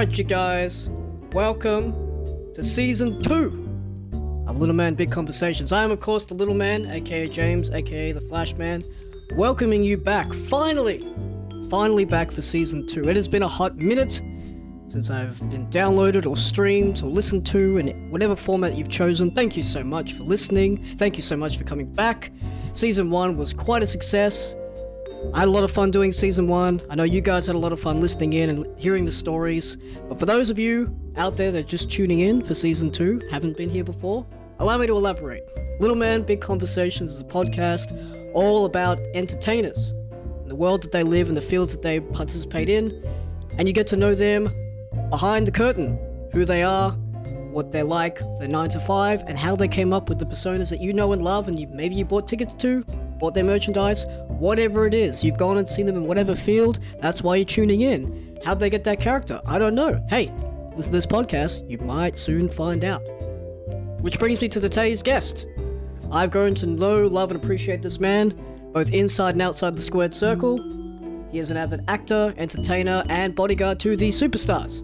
Alright you guys, welcome to season 2 of Little Man Big Conversations. I am of course the Little Man, aka James, aka The Flash Man, welcoming you back, finally back for season 2. It has been a hot minute since I've been downloaded or streamed or listened to in whatever format you've chosen. Thank you so much for listening, thank you so much for coming back. Season 1 was quite a success. I had a lot of fun doing Season 1. I know you guys had a lot of fun listening in and hearing the stories. But for those of you out there that are just tuning in for Season 2, haven't been here before, allow me to elaborate. Little Man Big Conversations is a podcast all about entertainers, the world that they live in, the fields that they participate in, and you get to know them behind the curtain, who they are, what they like, their 9 to 5, and how they came up with the personas that you know and love, and maybe you bought tickets to, bought their merchandise, whatever it is. You've gone and seen them in whatever field, that's why you're tuning in. How'd they get that character? I don't know. Hey, listen to this podcast, you might soon find out. Which brings me to today's guest. I've grown to know, love, and appreciate this man, both inside and outside the squared circle. He is an avid actor, entertainer, and bodyguard to the superstars.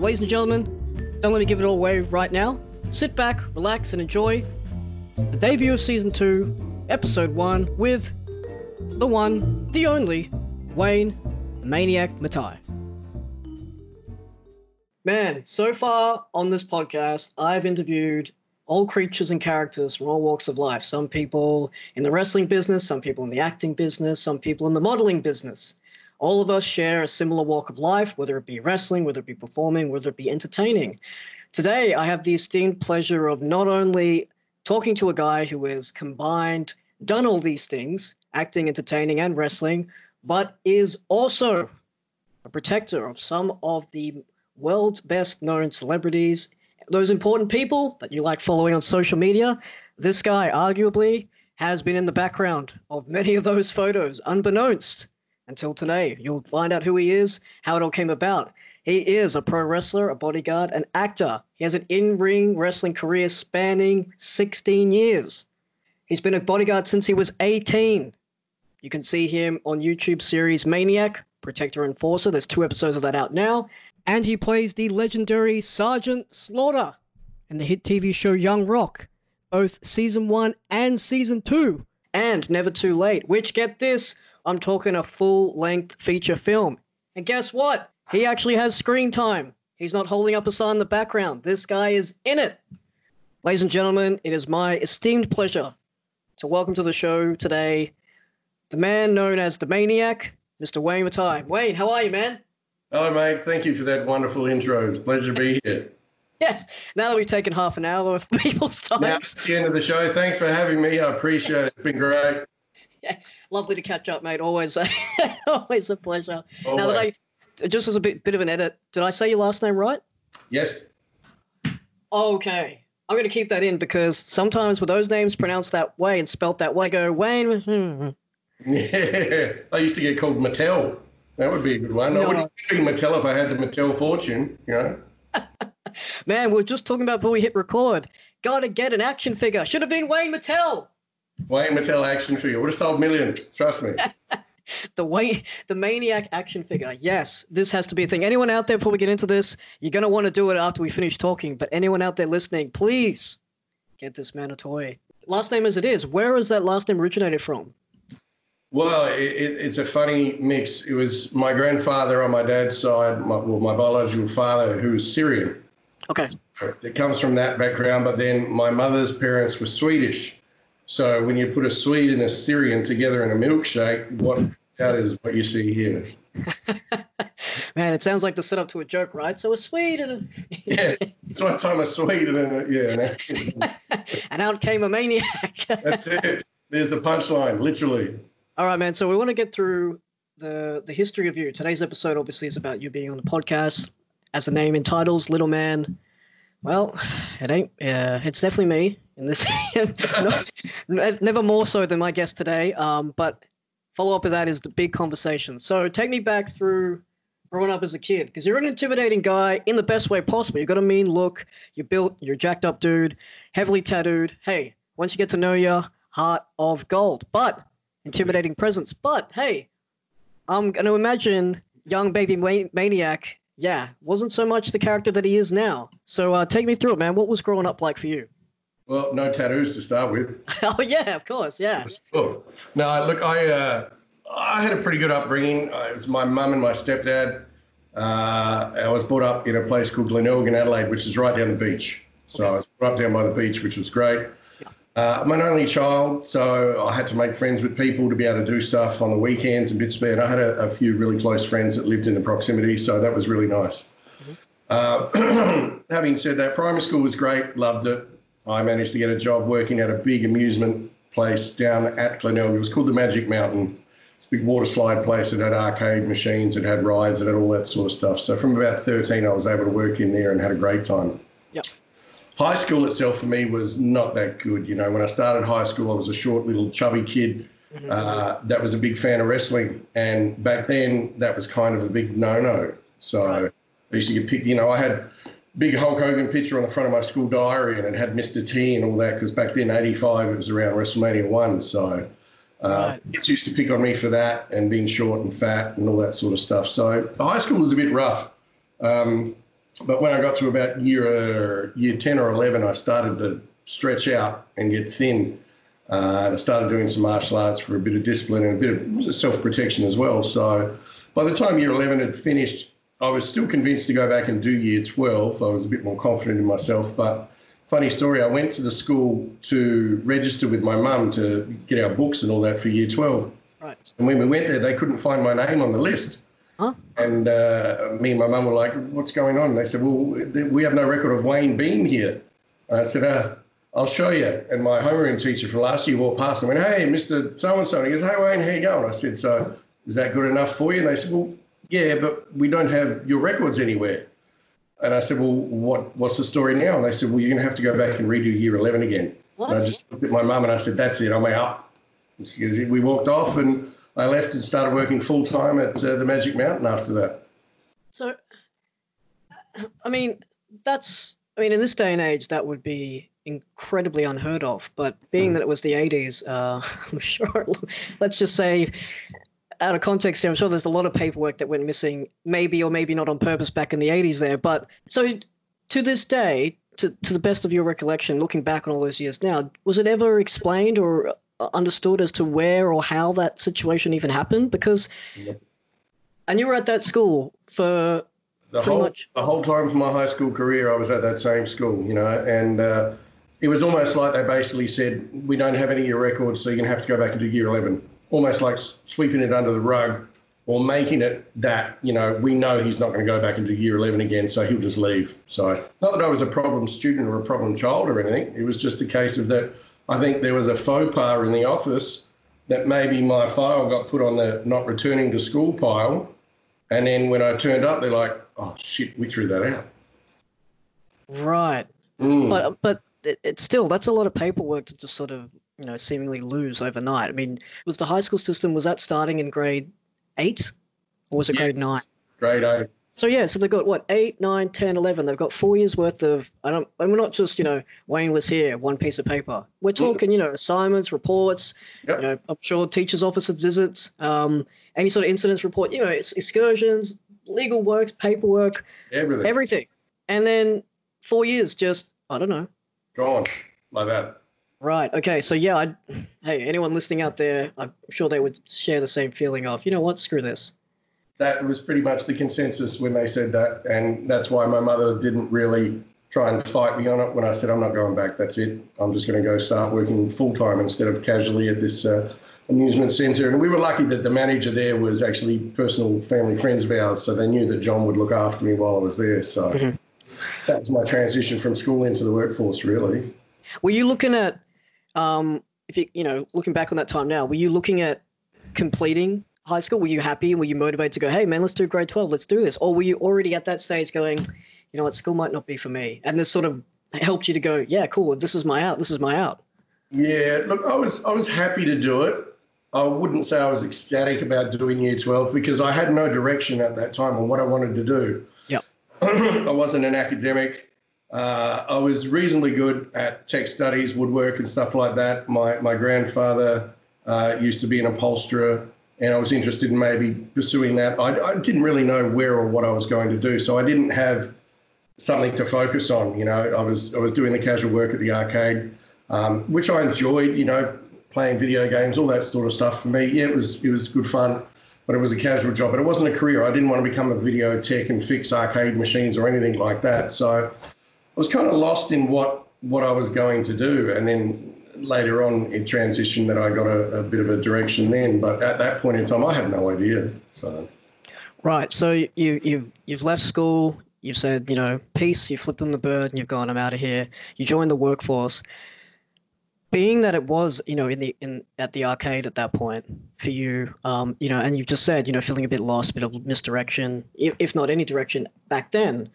Ladies and gentlemen, don't let me give it all away right now. Sit back, relax, and enjoy the debut of Season 2, Episode 1 with the one, the only, Wayne Maniac Maitai. Man, so far on this podcast, I've interviewed all creatures and characters from all walks of life. Some people in the wrestling business, some people in the acting business, some people in the modeling business. All of us share a similar walk of life, whether it be wrestling, whether it be performing, whether it be entertaining. Today, I have the esteemed pleasure of not only talking to a guy who has combined, done all these things, acting, entertaining, and wrestling, but is also a protector of some of the world's best known celebrities, those important people that you like following on social media. This guy arguably has been in the background of many of those photos, unbeknownst until today. You'll find out who he is, how it all came about. He is a pro wrestler, a bodyguard, an actor. He has an in-ring wrestling career spanning 16 years. He's been a bodyguard since he was 18. You can see him on YouTube series Maniac, Protector Enforcer. There's 2 episodes of that out now. And he plays the legendary Sergeant Slaughter in the hit TV show Young Rock, both Season 1 and Season 2, and Never Too Late, which, get this, I'm talking a full-length feature film. And guess what? He actually has screen time. He's not holding up a sign in the background. This guy is in it. Ladies and gentlemen, it is my esteemed pleasure to welcome to the show today the man known as the Maniac, Mr. Wayne Maitai. Wayne, how are you, man? Hello, mate. Thank you for that wonderful intro. It's a pleasure to be here. Yes. Now that we've taken half an hour of people's time. Now it's the end of the show. Thanks for having me. I appreciate it. It's been great. Yeah. Lovely to catch up, mate. Always, always a pleasure. Always. Now that just as a bit of an edit, did I say your last name right? Yes. Okay. I'm going to keep that in because sometimes with those names pronounced that way and spelt that way, I go, Wayne. Yeah. I used to get called Mattel. That would be a good one. No. I wouldn't be Mattel if I had the Mattel fortune, you know. Man, we were just talking about before we hit record. Got to get an action figure. Should have been Wayne Mattel. Wayne Mattel action figure. Would have sold millions. Trust me. The Maniac action figure. Yes, this has to be a thing. Anyone out there, before we get into this, you're going to want to do it after we finish talking, but anyone out there listening, please get this man a toy. Last name as it is, where is that last name originated from? Well, it's a funny mix. It was my grandfather on my dad's side, my biological father, who was Syrian. Okay. So it comes from that background, but then my mother's parents were Swedish. So when you put a Swede and a Syrian together in a milkshake, that is what you see here. Man, it sounds like the setup to a joke, right? So a Swede and a... Yeah, it's one time a Swede and and out came a maniac. That's it. There's the punchline, literally. All right, man. So we want to get through the history of you. Today's episode obviously is about you being on the podcast. As the name entitles, Little Man. Well, it ain't. It's definitely me. In this, never more so than my guest today. But follow-up of that is the big conversation. So take me back through growing up as a kid, because you're an intimidating guy in the best way possible. You've got a mean look. You're built. You're a jacked-up dude, heavily tattooed. Hey, once you get to know you, heart of gold, but intimidating presence. But, hey, I'm going to imagine young baby maniac yeah, wasn't so much the character that he is now. So take me through it, man. What was growing up like for you? Well, no tattoos to start with. Oh, yeah, of course, yeah. Cool. No, look, I had a pretty good upbringing. It was my mum and my stepdad. I was brought up in a place called Glenelg in Adelaide, which is right down the beach. So I was brought up down by the beach, which was great. I'm an only child, so I had to make friends with people to be able to do stuff on the weekends and bits of it. I had a few really close friends that lived in the proximity, so that was really nice. Having said that, primary school was great, loved it. I managed to get a job working at a big amusement place down at Glenelg. It was called the Magic Mountain. It's a big water slide place. It had arcade machines, it had rides, it had all that sort of stuff. So from about 13, I was able to work in there and had a great time. Yep. High school itself for me was not that good. You know, when I started high school, I was a short little chubby kid that was a big fan of wrestling. And back then that was kind of a big no-no. So I used to get picked, you know, I had big Hulk Hogan picture on the front of my school diary, and it had Mr. T and all that, because back then, 85, it was around WrestleMania 1. So kids used to pick on me for that and being short and fat and all that sort of stuff. So high school was a bit rough. But when I got to about year 10 or 11, I started to stretch out and get thin. And I started doing some martial arts for a bit of discipline and a bit of self-protection as well. So by the time year 11 had finished, I was still convinced to go back and do year 12. I was a bit more confident in myself. But funny story, I went to the school to register with my mum to get our books and all that for year 12. Right. And when we went there, they couldn't find my name on the list. Huh? And me and my mum were like, what's going on? And they said, well, we have no record of Wayne being here. And I said, I'll show you. And my homeroom teacher from last year walked past and went, hey, Mr. So-and-so. And he goes, hey, Wayne, how you going? I said, so is that good enough for you? And they said, well, yeah, but we don't have your records anywhere. And I said, well, what's the story now? And they said, well, you're going to have to go back and redo year 11 again. What? And I just looked at my mum and I said, that's it, I'm out. And she goes, we walked off and I left and started working full-time at the Magic Mountain after that. So, I mean, in this day and age, that would be incredibly unheard of. But being that it was the 80s, I'm sure, let's just say, out of context here, I'm sure there's a lot of paperwork that went missing, maybe or maybe not on purpose back in the 80s there. But so to this day, to the best of your recollection, looking back on all those years now, was it ever explained or understood as to where or how that situation even happened? Because and you were at that school for the whole time for my high school career. I was at that same school, you know, and it was almost like they basically said, we don't have any of your records, so you're gonna have to go back and do year 11, almost like sweeping it under the rug or making it that, you know, we know he's not going to go back and do year 11 again, so he'll just leave. So not that I was a problem student or a problem child or anything. It was just a case of that I think there was a faux pas in the office that maybe my file got put on the not returning to school pile. And then when I turned up, they're like, oh, shit, we threw that out. Right. Mm. But it's still, that's a lot of paperwork to just sort of, you know, seemingly lose overnight. I mean, was the high school system, was that starting in grade 8 or was it grade 9? Grade 8. So, yeah, so they've got, 8, 9, 10, 11. They've got 4 years' worth of – and we're not just, you know, Wayne was here, one piece of paper. We're talking, you know, assignments, reports, you know, I'm sure teachers' office visits, any sort of incidents report, you know, excursions, legal works, paperwork, everything. And then 4 years just, I don't know. Gone like that. Right. Okay. So, yeah, hey, anyone listening out there, I'm sure they would share the same feeling of, you know what, screw this. That was pretty much the consensus when they said that, and that's why my mother didn't really try and fight me on it when I said, I'm not going back, that's it. I'm just going to go start working full-time instead of casually at this amusement centre. And we were lucky that the manager there was actually personal family friends of ours, so they knew that John would look after me while I was there. So that was my transition from school into the workforce, really. Were you looking at, looking back on that time now, were you looking at completing high school? Were you happy? Were you motivated to go, hey, man, let's do grade 12. Let's do this. Or were you already at that stage going, you know what, school might not be for me? And this sort of helped you to go, yeah, cool, this is my out. This is my out. Yeah, look, I was happy to do it. I wouldn't say I was ecstatic about doing year 12 because I had no direction at that time on what I wanted to do. Yeah. I wasn't an academic. I was reasonably good at tech studies, woodwork and stuff like that. My grandfather used to be an upholsterer. and I was interested in maybe pursuing that. I didn't really know where or what I was going to do, so I didn't have something to focus on. You know, I was doing the casual work at the arcade, which I enjoyed. You know, playing video games, all that sort of stuff. For me, yeah, it was good fun, but it was a casual job. But it wasn't a career. I didn't want to become a video tech and fix arcade machines or anything like that. So I was kind of lost in what I was going to do, and then later on in transition that I got a bit of a direction then, but at that point in time I had no idea. So right, so you've left school, you've said, you know, peace, you flipped on the bird and you've gone, I'm out of here. You joined the workforce. Being that it was, you know, at the arcade at that point for you, you know, and you've just said, you know, feeling a bit lost, a bit of misdirection, if not any direction back then.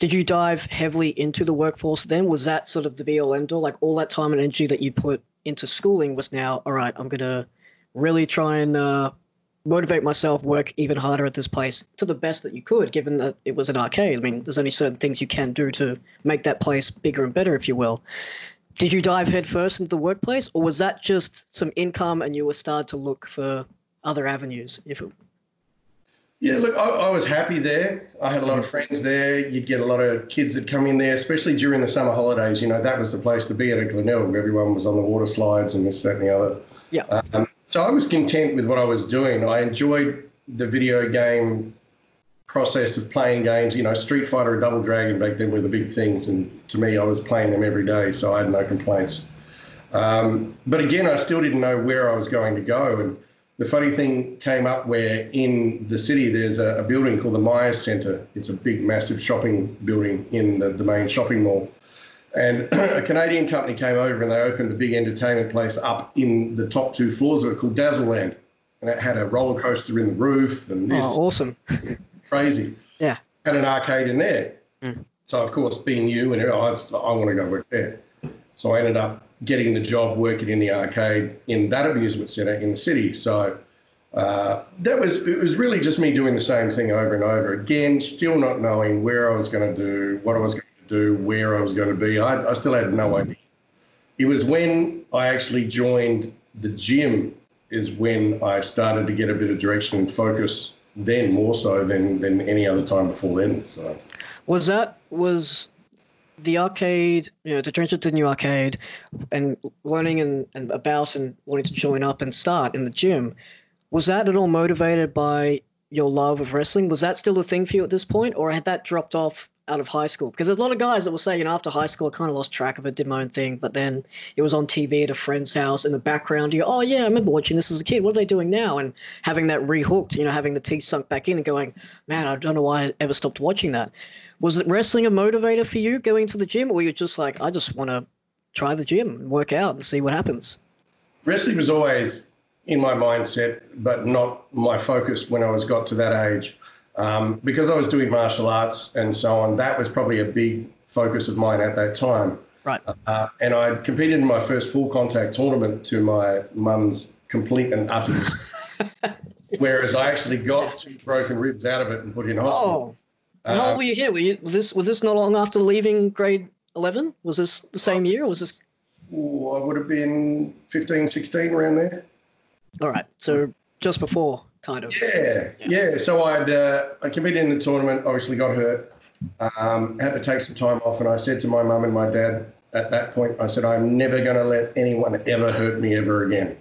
Did you dive heavily into the workforce then? Was that sort of the be all end all? Like all that time and energy that you put into schooling was now, all right, I'm going to really try and motivate myself, work even harder at this place to the best that you could, given that it was an arcade. I mean, there's only certain things you can do to make that place bigger and better, if you will. Did you dive headfirst into the workplace, or was that just some income and you were starting to look for other avenues? Yeah, look, I was happy there. I had a lot of friends there. You'd get a lot of kids that come in there, especially during the summer holidays. You know, that was the place to be at a Glenelg. Everyone was on the water slides and this, that, and the other. Yeah. So I was content with what I was doing. I enjoyed the video game process of playing games. You know, Street Fighter and Double Dragon back then were the big things, and to me, I was playing them every day, so I had no complaints. But again, I still didn't know where I was going to go, and the funny thing came up where in the city there's a building called the Myers Centre. It's a big, massive shopping building in the main shopping mall. And a Canadian company came over and they opened a big entertainment place up in the top two floors of it called Dazzleland. And it had a roller coaster in the roof and this. Oh, awesome. Crazy. Yeah. Had an arcade in there. Mm. So, of course, being you, and I want to go work there. So I ended up getting the job working in the arcade in that amusement centre in the city. So it was really just me doing the same thing over and over again, still not knowing where I was going to do, what I was going to do, where I was going to be. I still had no idea. It was when I actually joined the gym is when I started to get a bit of direction and focus then, more so than any other time before then. So was the arcade, you know, the transition to the new arcade and learning and about and wanting to join up and start in the gym, was that at all motivated by your love of wrestling? Was that still a thing for you at this point, or had that dropped off out of high school? Because there's a lot of guys that will say, you know, after high school, I kind of lost track of it, did my own thing, but then it was on TV at a friend's house in the background. You go, oh, yeah, I remember watching this as a kid. What are they doing now? And having that rehooked, you know, having the teeth sunk back in and going, man, I don't know why I ever stopped watching that. Was wrestling a motivator for you going to the gym, or were you just like, I just want to try the gym and work out and see what happens? Wrestling was always in my mindset, but not my focus when I was got to that age. Because I was doing martial arts and so on, that was probably a big focus of mine at that time. Right. And I competed in my first full contact tournament to my mum's complete and utter whereas I actually got 2 broken ribs out of it and put in hospital. Oh, how old were you here? Was this not long after leaving grade 11? Was this the same year? Or was this? Oh, I would have been 15, 16, around there. All right. So just before. Kind of. Yeah. So I competed in the tournament, obviously got hurt, had to take some time off, and I said to my mum and my dad at that point, I said, I'm never going to let anyone ever hurt me ever again.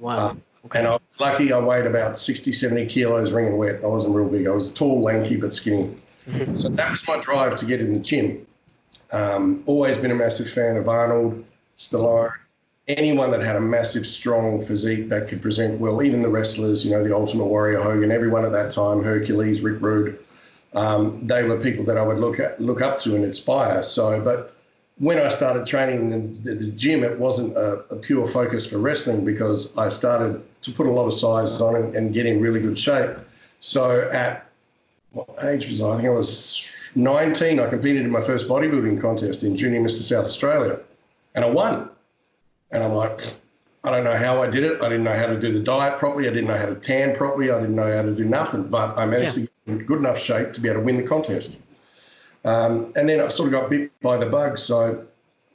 Wow. Okay. And I was lucky I weighed about 60, 70 kilos ringing wet. I wasn't real big. I was tall, lanky, but skinny. Mm-hmm. So that was my drive to get in the gym. Always been a massive fan of Arnold, Stallone, anyone that had a massive, strong physique that could present well, even the wrestlers, you know, the Ultimate Warrior, Hogan, everyone at that time, Hercules, Rick Rude, they were people that I would look up to and inspire. So, but when I started training in the gym, it wasn't a pure focus for wrestling because I started to put a lot of size on and get in really good shape. So at what age was I? I think I was 19. I competed in my first bodybuilding contest in Junior Mr. South Australia, and I won. And I'm like, I don't know how I did it. I didn't know how to do the diet properly. I didn't know how to tan properly. I didn't know how to do nothing. But I managed to get in good enough shape to be able to win the contest. And then I sort of got bit by the bug. So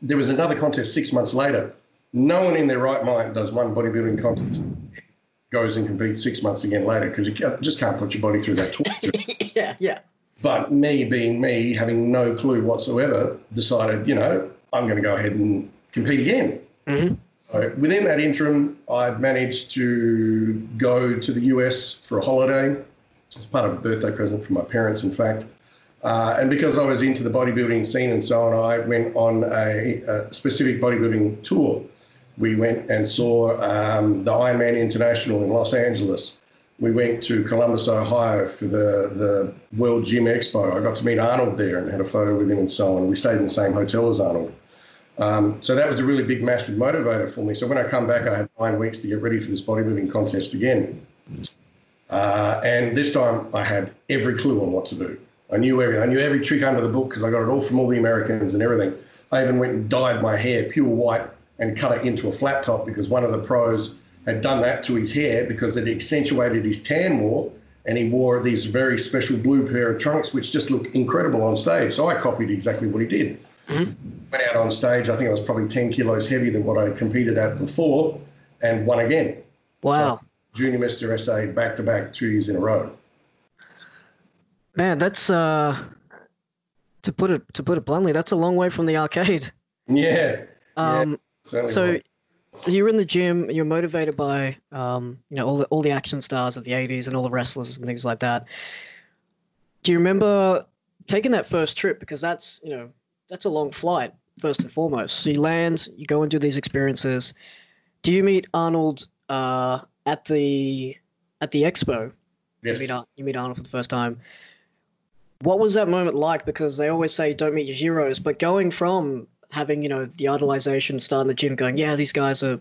there was another contest 6 months later. No one in their right mind does one bodybuilding contest. goes and competes 6 months again later because you just can't put your body through that torture. Yeah. But me being me, having no clue whatsoever, decided, I'm going to go ahead and compete again. Mm-hmm. So within that interim, I've managed to go to the US for a holiday. It's part of a birthday present from my parents, in fact. And because I was into the bodybuilding scene and so on, I went on a specific bodybuilding tour. We went and saw the Ironman International in Los Angeles. We went to Columbus, Ohio for the World Gym Expo. I got to meet Arnold there and had a photo with him and so on. We stayed in the same hotel as Arnold. So that was a really big, massive motivator for me. So when I come back, I had 9 weeks to get ready for this bodybuilding contest again. And this time I had every clue on what to do. I knew everything. I knew every trick under the book because I got it all from all the Americans and everything. I even went and dyed my hair pure white and cut it into a flat top because one of the pros had done that to his hair because it accentuated his tan more, and he wore these very special blue pair of trunks which just looked incredible on stage. So I copied exactly what he did. Mm-hmm. Went out on stage. I think I was probably 10 kilos heavier than what I competed at before and won again. Wow. So junior Mr. SA back-to-back 2 years in a row. Man, that's, to put it bluntly, that's a long way from the arcade. Yeah. So you're in the gym, you're motivated by, all the action stars of the 80s and all the wrestlers and things like that. Do you remember taking that first trip? Because that's a long flight, first and foremost. So you land, you go and do these experiences. Do you meet Arnold at the expo? Yes. You meet Arnold for the first time. What was that moment like? Because they always say don't meet your heroes, but going from having, the idolization, starting the gym, going, yeah, these guys are,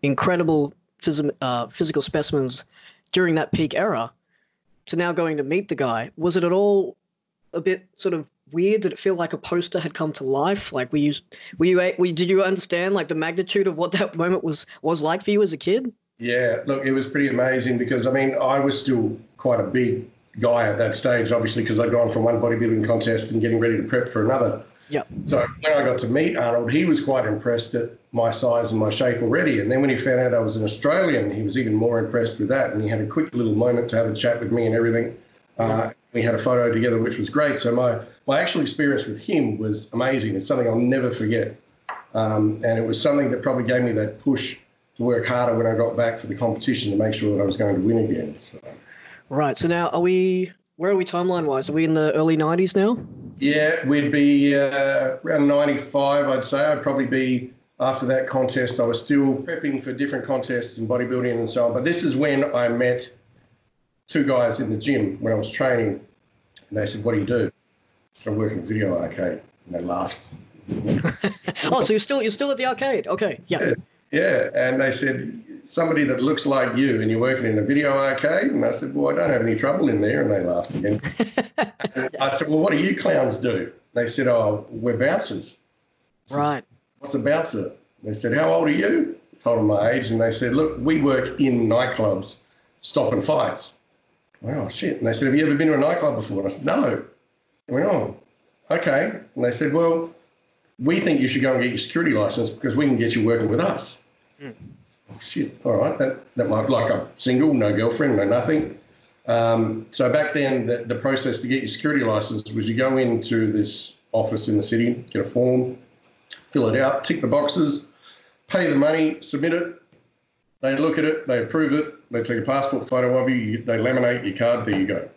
incredible physical specimens during that peak era, to now going to meet the guy, was it at all a bit sort of weird? Did it feel like a poster had come to life? Like, did you understand, like, the magnitude of what that moment was like for you as a kid? Yeah, look, it was pretty amazing because, I was still quite a big guy at that stage, obviously, because I'd gone from one bodybuilding contest and getting ready to prep for another. Yeah. So when I got to meet Arnold, he was quite impressed at my size and my shape already. And then when he found out I was an Australian, he was even more impressed with that. And he had a quick little moment to have a chat with me and everything. We had a photo together, which was great. So my actual experience with him was amazing. It's something I'll never forget. And it was something that probably gave me that push to work harder when I got back for the competition to make sure that I was going to win again. So. Right. So now where are we timeline-wise? Are we in the early 90s now? Yeah, we'd be around 95, I'd say. I'd probably be, after that contest, I was still prepping for different contests and bodybuilding and so on. But this is when I met two guys in the gym when I was training. And they said, what do you do? So I work in a video arcade. And they laughed. Oh, so you're still at the arcade. Okay, yeah. Yeah, and they said, somebody that looks like you and you're working in a video arcade? And I said, well, I don't have any trouble in there. And they laughed again. And I said, well, what do you clowns do? They said, oh, we're bouncers. Said, right. What's a bouncer? They said, how old are you? I told them my age. And they said, look, we work in nightclubs, stopping fights. Wow, shit. And they said, have you ever been to a nightclub before? And I said, no. I went, oh, okay. And they said, well, we think you should go and get your security license because we can get you working with us. Mm. Oh, shit, all right, that might, like, I'm single, no girlfriend, no nothing. So back then, the process to get your security license was you go into this office in the city, get a form, fill it out, tick the boxes, pay the money, submit it. They look at it, they approve it, they take a passport photo of you, they laminate your card, there you go.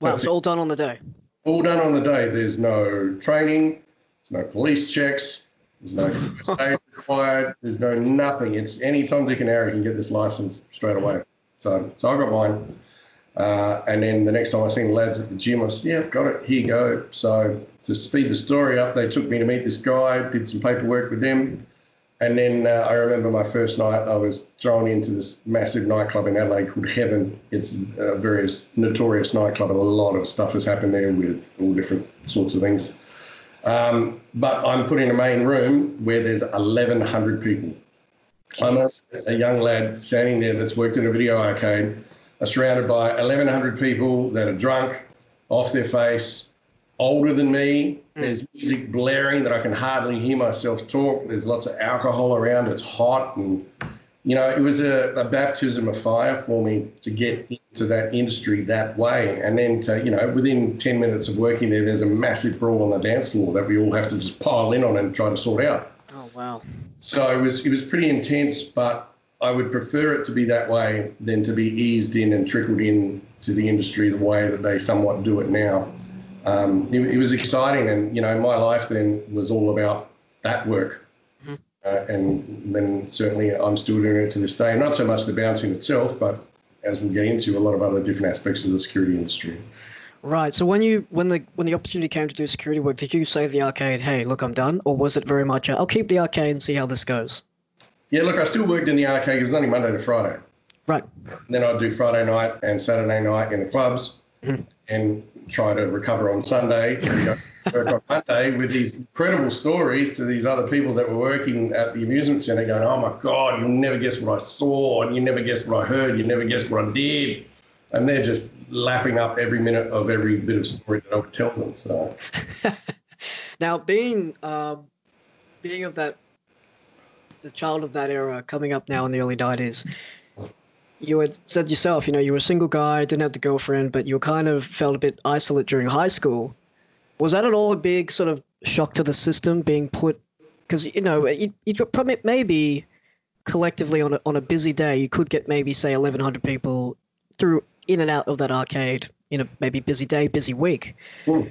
Wow, that's all done on the day? All done on the day. There's no training, there's no police checks, there's no first aid required. There's no nothing. It's any Tom, Dick and Harry can get this license straight away. So I got mine. And then the next time I seen the lads at the gym, I said, yeah, I've got it. Here you go. So to speed the story up, they took me to meet this guy, did some paperwork with them. And then I remember my first night, I was thrown into this massive nightclub in Adelaide called Heaven. It's a very notorious nightclub. And a lot of stuff has happened there with all different sorts of things. But I'm put in a main room where there's 1,100 people. I'm a young lad standing there that's worked in a video arcade, surrounded by 1,100 people that are drunk, off their face, older than me. There's music blaring that I can hardly hear myself talk. There's lots of alcohol around. It's hot and you know, it was a baptism of fire for me to get into that industry that way. And then, to, you know, within 10 minutes of working there, there's a massive brawl on the dance floor that we all have to just pile in on and try to sort out. Oh, wow. So it was pretty intense, but I would prefer it to be that way than to be eased in and trickled in to the industry the way that they somewhat do it now. It was exciting, and, you know, my life then was all about that work. Mm-hmm. And then certainly I'm still doing it to this day. Not so much the bouncing itself, but as we get into a lot of other different aspects of the security industry. Right. So when the opportunity came to do security work, did you say to the arcade, hey, look, I'm done? Or was it very much, I'll keep the arcade and see how this goes? Yeah, look, I still worked in the arcade. It was only Monday to Friday. Right. And then I'd do Friday night and Saturday night in the clubs, mm-hmm. and try to recover on Sunday and go work on Monday with these incredible stories to these other people that were working at the amusement centre going, oh, my God, you'll never guess what I saw, and you never guessed what I heard, you never guessed what I did. And they're just lapping up every minute of every bit of story that I would tell them. So. Now, being of that, the child of that era, coming up now in the early 90s, you had said yourself, you know, you were a single guy, didn't have the girlfriend, but you kind of felt a bit isolate during high school. Was that at all a big sort of shock to the system, being put, because, you know, you probably maybe collectively on a busy day, you could get maybe, say, 1,100 people through in and out of that arcade in a maybe busy day, busy week. Ooh.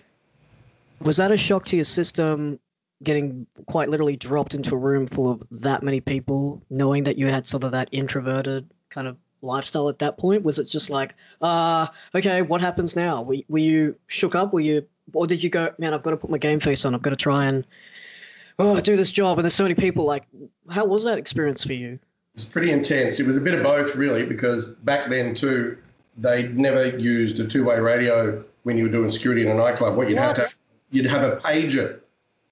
Was that a shock to your system, getting quite literally dropped into a room full of that many people, knowing that you had sort of that introverted kind of lifestyle at that point? Was it just like, okay, what happens now? Were you shook up? Or did you go, man, I've got to put my game face on. I've got to try and do this job. And there's so many people. Like, how was that experience for you? It was pretty intense. It was a bit of both, really, because back then too, they never used a two-way radio when you were doing security in a nightclub. You'd have a pager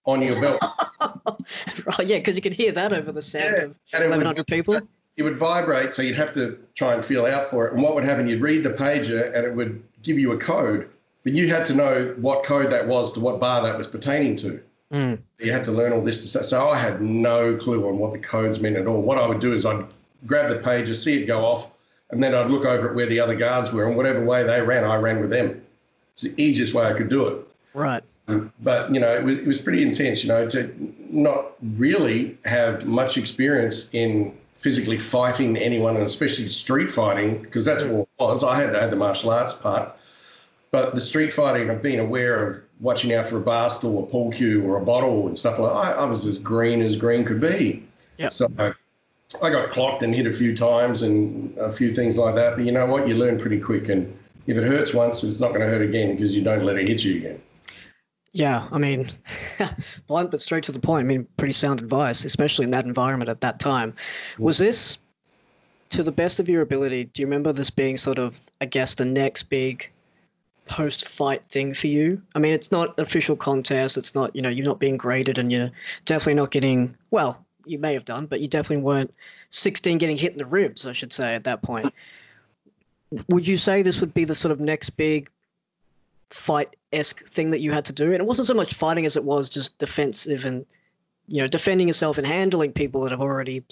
on your belt. Right, yeah, because you could hear that over the sound of 1,100 people. It would vibrate, so you'd have to try and feel out for it. And what would happen, you'd read the pager and it would give you a code, but you had to know what code that was to what bar that was pertaining to. Mm. You had to learn all this stuff. So I had no clue on what the codes meant at all. What I would do is I'd grab the pager, see it go off, and then I'd look over at where the other guards were, and whatever way they ran, I ran with them. It's the easiest way I could do it. Right. But, you know, it was pretty intense, you know, to not really have much experience in physically fighting anyone, and especially street fighting, because that's what it was. I had the martial arts part, but the street fighting, I've been aware of watching out for a bar stool, a pool cue, or a bottle and stuff like that. I was as green could be. Yep. So I got clocked and hit a few times and a few things like that, but you know what? You learn pretty quick, and if it hurts once, it's not going to hurt again because you don't let it hit you again. Yeah, I mean, blunt but straight to the point. I mean, pretty sound advice, especially in that environment at that time. Was this, to the best of your ability, do you remember this being sort of, I guess, the next big post-fight thing for you? I mean, it's not official contest. It's not, you know, you're not being graded, and you're definitely not getting, well, you may have done, but you definitely weren't 16 getting hit in the ribs, I should say, at that point. Would you say this would be the sort of next big fight-esque thing that you had to do? And it wasn't so much fighting as it was just defensive and, you know, defending yourself and handling people that have already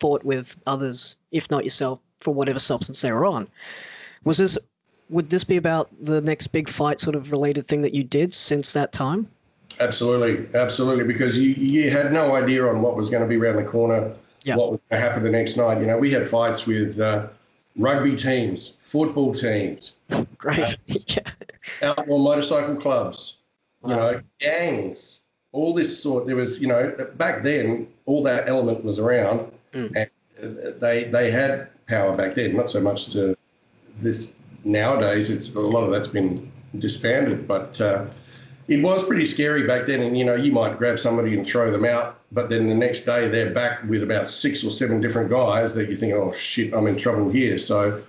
fought with others, if not yourself, for whatever substance they were on. Would this be about the next big fight sort of related thing that you did since that time? Absolutely. Absolutely. Because you had no idea on what was going to be around the corner, yeah, what was going to happen the next night. You know, we had fights with rugby teams, football teams. Great. Yeah. Outlaw motorcycle clubs, you know, gangs, all this sort. There was, you know, back then, all that element was around, and they had power back then. Not so much to this nowadays. It's a lot of that's been disbanded, but it was pretty scary back then. And you know, you might grab somebody and throw them out, but then the next day they're back with about 6 or 7 different guys that you think, oh shit, I'm in trouble here. So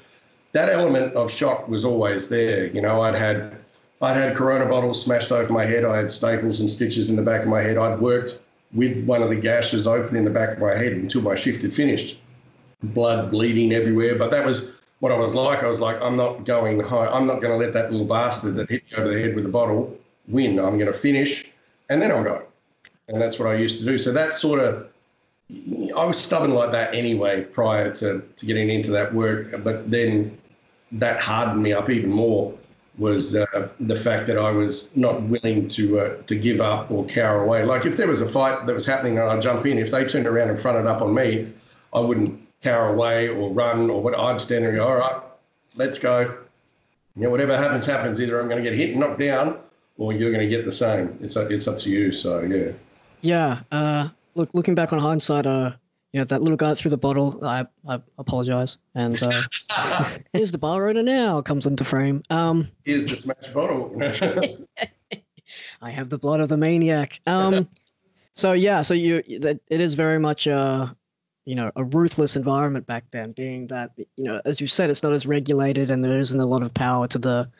that element of shock was always there. You know, I'd had Corona bottles smashed over my head. I had staples and stitches in the back of my head. I'd worked with one of the gashes open in the back of my head until my shift had finished. Blood bleeding everywhere. But that was what I was like. I was like, I'm not going home. I'm not going to let that little bastard that hit me over the head with the bottle win. I'm going to finish, and then I'll go. And that's what I used to do. So that sort of I was stubborn like that anyway prior to getting into that work, but then that hardened me up even more was the fact that I was not willing to give up or cower away. Like if there was a fight that was happening and I'd jump in, if they turned around and fronted up on me, I wouldn't cower away or run or what. I'd stand there and go, all right, let's go. You know, whatever happens, happens. Either I'm going to get hit and knocked down or you're going to get the same. It's up to you, so yeah. Yeah, look, looking back on hindsight, you know, that little guy that threw the bottle, I apologise. And here's the bar owner now comes into frame. Here's the smashed bottle. I have the blood of the maniac. So, yeah, so it is very much, you know, a ruthless environment back then, being that, you know, as you said, it's not as regulated and there isn't a lot of power to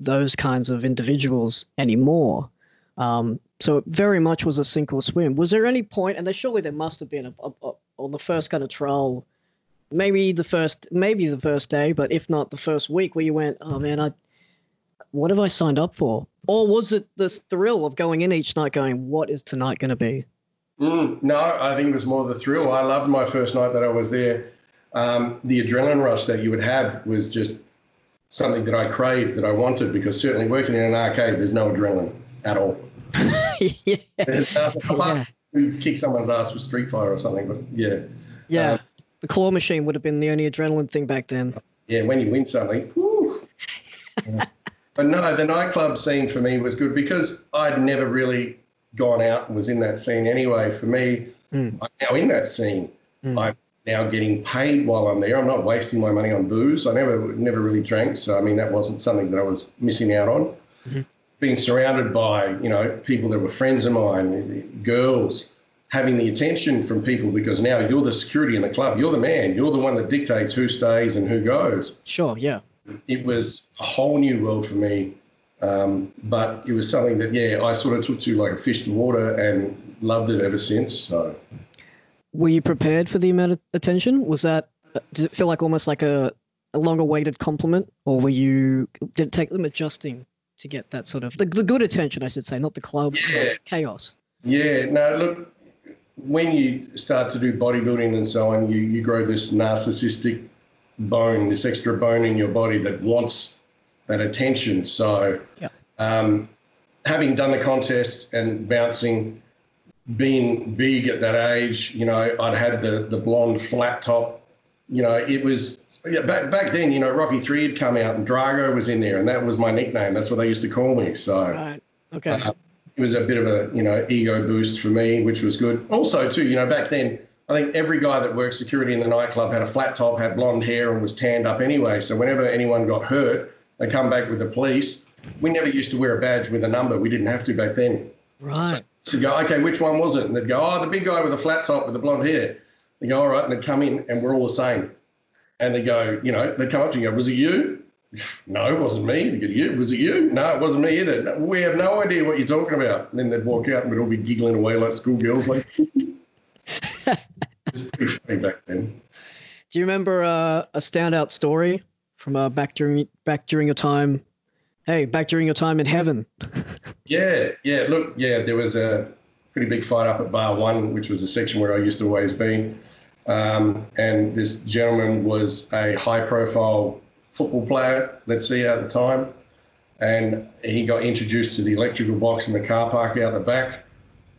those kinds of individuals anymore. So it very much was a sink or swim. Was there any point, and surely there must have been on the first kind of trial, maybe the first day, but if not the first week, where you went, oh man, what have I signed up for? Or was it this thrill of going in each night going, what is tonight going to be? No, I think it was more the thrill. I loved my first night that I was there. The adrenaline rush that you would have was just something that I craved, that I wanted, because certainly working in an arcade, there's no adrenaline at all. Yeah. Like you kick someone's ass with Street Fighter or something, but yeah. Yeah, the claw machine would have been the only adrenaline thing back then. Yeah, when you win something, woo. Yeah. But no, the nightclub scene for me was good because I'd never really gone out and was in that scene anyway. For me, I'm now in that scene. I'm now getting paid while I'm there. I'm not wasting my money on booze. I never really drank, so I mean that wasn't something that I was missing out on. Mm-hmm. Being surrounded by, you know, people that were friends of mine, girls, having the attention from people because now you're the security in the club. You're the man. You're the one that dictates who stays and who goes. Sure, yeah. It was a whole new world for me, but it was something that, yeah, I sort of took to like a fish to water and loved it ever since. So, were you prepared for the amount of attention? Was that, did it feel like almost like a long-awaited compliment, or did it take them adjusting to get that sort of the good attention, I should say, not the club chaos? Yeah, no, look, when you start to do bodybuilding and so on, you grow this narcissistic bone, this extra bone in your body that wants that attention. So having done the contest and bouncing, being big at that age, you know, I'd had the blonde flat top, you know, it was... Yeah, back then, you know, Rocky III had come out and Drago was in there, and that was my nickname. That's what they used to call me. So right. Okay. It was a bit of a, you know, ego boost for me, which was good. Also, too, you know, back then, I think every guy that worked security in the nightclub had a flat top, had blonde hair and was tanned up anyway. So whenever anyone got hurt, they come back with the police. We never used to wear a badge with a number. We didn't have to back then. Right. So go, okay, which one was it? And they'd go, oh, the big guy with the flat top with the blonde hair. They go, all right, and they'd come in and we're all the same. And they go, you know, they come up to you and go, was it you? No, it wasn't me. They go, you? Was it you? No, it wasn't me either. We have no idea what you're talking about. And then they'd walk out and we'd all be giggling away like schoolgirls. Like, it was pretty funny back then. Do you remember a standout story from back during your time in Heaven? Yeah. Look, yeah, there was a pretty big fight up at Bar 1, which was the section where I used to always be. And this gentleman was a high-profile football player, let's see, at the time, and he got introduced to the electrical box in the car park out the back,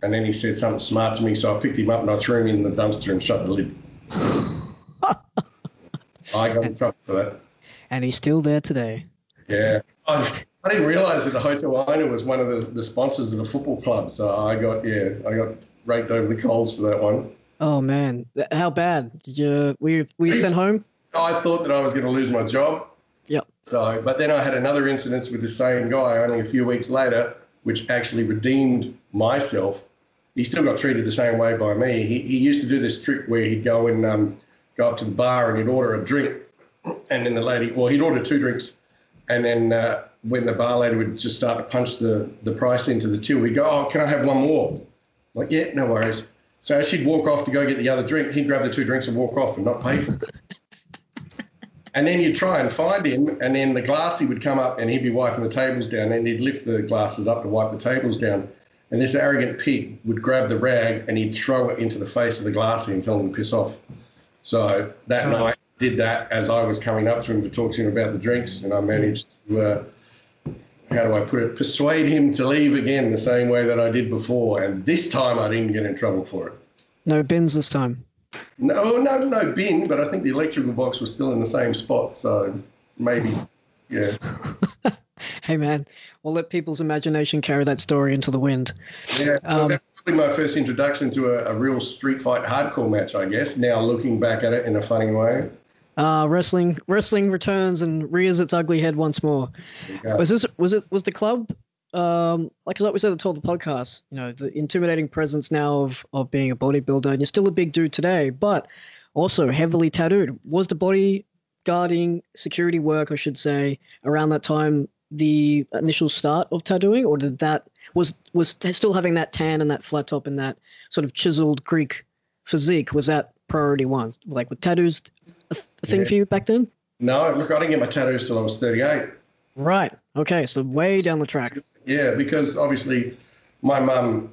and then he said something smart to me, so I picked him up and I threw him in the dumpster and shut the lid. I got in trouble for that. And he's still there today. Yeah. I didn't realise that the hotel owner was one of the sponsors of the football club, so I got raked over the coals for that one. Oh, man. How bad? Were you sent home? I thought that I was going to lose my job. Yep. So, but then I had another incident with the same guy only a few weeks later, which actually redeemed myself. He still got treated the same way by me. He used to do this trick where he'd go and go up to the bar and he'd order a drink. And then he'd order 2 drinks. And then when the bar lady would just start to punch the price into the till, he'd go, oh, can I have one more? Like, yeah, no worries. So as she'd walk off to go get the other drink, he'd grab the 2 drinks and walk off and not pay for it. And then you'd try and find him, and then the glassy would come up and he'd be wiping the tables down, and he'd lift the glasses up to wipe the tables down. and this arrogant pig would grab the rag and he'd throw it into the face of the glassy and tell him to piss off. So that night I did that as I was coming up to him to talk to him about the drinks, and I managed to, how do I put it, persuade him to leave again the same way that I did before, and this time I didn't get in trouble for it. No bins this time? No bin, but I think the electrical box was still in the same spot, so maybe, yeah. Hey, man, we'll let people's imagination carry that story into the wind. Yeah, that's probably my first introduction to a real street fight hardcore match, I guess, now looking back at it in a funny way. Wrestling returns and rears its ugly head once more. Was the club, like we said at the top of the podcast, you know, the intimidating presence now of being a bodybuilder, and you're still a big dude today, but also heavily tattooed. Was the bodyguarding security work, I should say, around that time the initial start of tattooing, or did that was still having that tan and that flat top and that sort of chiseled Greek physique, was that priority one? Like, were tattoos a thing for you back then? No, look, I didn't get my tattoos till I was 38. Right. Okay, so way down the track. Yeah, because obviously my mum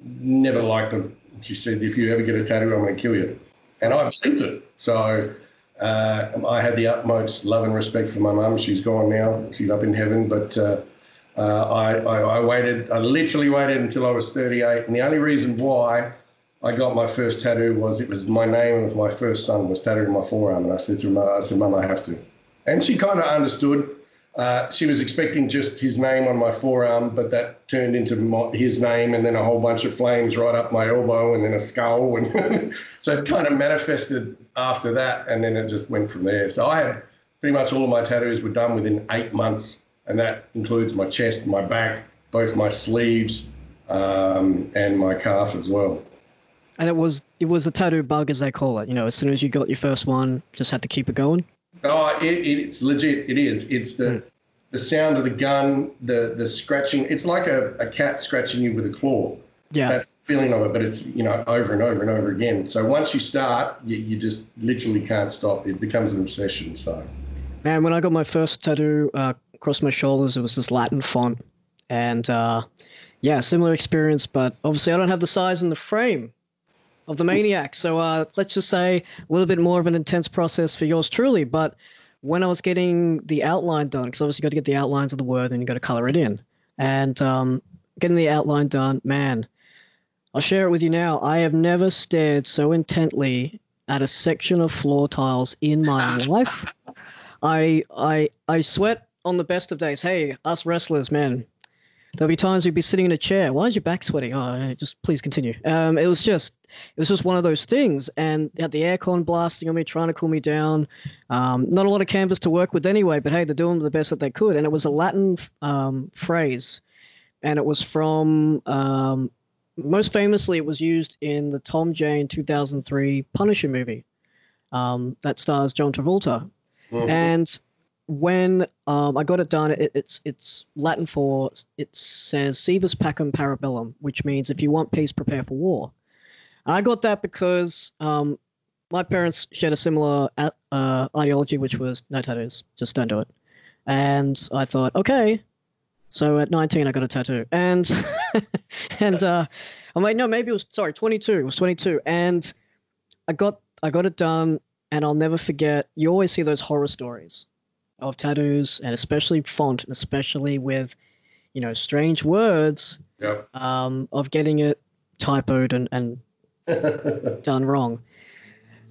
never liked them. She said, if you ever get a tattoo, I'm going to kill you. And I believed it. So I had the utmost love and respect for my mum. She's gone now. She's up in heaven. But I waited. I literally waited until I was 38. And the only reason why I got my first tattoo was, it was my name of my first son was tattooed on my forearm, and I said to her, Mum, I have to. And she kind of understood. She was expecting just his name on my forearm, but that turned into his name, and then a whole bunch of flames right up my elbow, and then a skull. And so it kind of manifested after that, and then it just went from there. So I had pretty much all of my tattoos were done within 8 months, and that includes my chest, my back, both my sleeves, and my calf as well. And it was the tattoo bug, as they call it. You know, as soon as you got your first one, just had to keep it going. Oh, it's legit. It is. It's the sound of the gun, the scratching. It's like a cat scratching you with a claw. Yeah, that's the feeling of it. But it's, you know, over and over and over again. So once you start, you just literally can't stop. It becomes an obsession. So, man, when I got my first tattoo across my shoulders, it was this Latin font, and yeah, similar experience. But obviously, I don't have the size and the frame of the Maniac. So let's just say a little bit more of an intense process for yours truly. But when I was getting the outline done, because obviously you got to get the outlines of the word and you got to color it in. And getting the outline done, man, I'll share it with you now. I have never stared so intently at a section of floor tiles in my life. I sweat on the best of days. Hey, us wrestlers, man, there'll be times we'd be sitting in a chair. Why is your back sweating? Oh, just please continue. It was just one of those things, and had the aircon blasting on me, trying to cool me down. Not a lot of canvas to work with anyway, but hey, they're doing the best that they could. And it was a Latin phrase, and it was from most famously it was used in the Tom Jane 2003 Punisher movie that stars John Travolta. Mm-hmm. And when I got it done, it's Latin for, it says "Sivus Pacem Parabellum," which means if you want peace, prepare for war. And I got that because my parents shared a similar ideology, which was no tattoos, just don't do it. And I thought, okay. So at 19, I got a tattoo, and I'm like, no, maybe it was 22. It was 22, and I got it done, and I'll never forget. You always see those horror stories of tattoos, and especially font, and especially with, you know, strange words. Yep. Of getting it typoed and done wrong.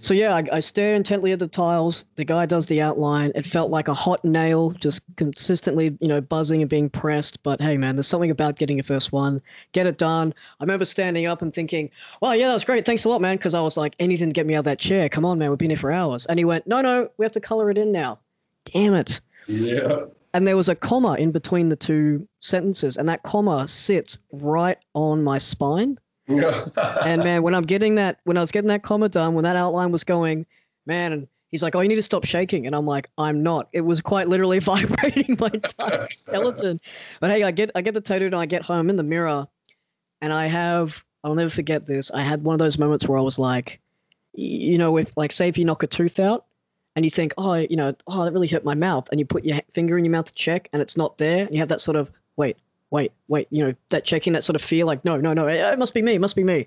So yeah, I stare intently at the tiles. The guy does the outline. It felt like a hot nail, just consistently, you know, buzzing and being pressed. But hey, man, there's something about getting your first one. Get it done. I remember standing up and thinking, "Wow, yeah, that was great. Thanks a lot, man." Because I was like, anything to get me out of that chair. Come on, man, we've been here for hours. And he went, "No, we have to color it in now." Damn it. Yeah. And there was a comma in between the two sentences, and that comma sits right on my spine. Yeah. And man, when I was getting that comma done, when that outline was going, man, and he's like, "Oh, you need to stop shaking." And I'm like, "I'm not." It was quite literally vibrating my entire skeleton. But hey, I get the tattoo, and I get home in the mirror, and I'll never forget this. I had one of those moments where I was like, you know, if like, say if you knock a tooth out, and you think, oh, that really hurt my mouth. And you put your finger in your mouth to check, and it's not there. And you have that sort of, wait, wait, you know, that checking, that sort of fear, like, no, it must be me,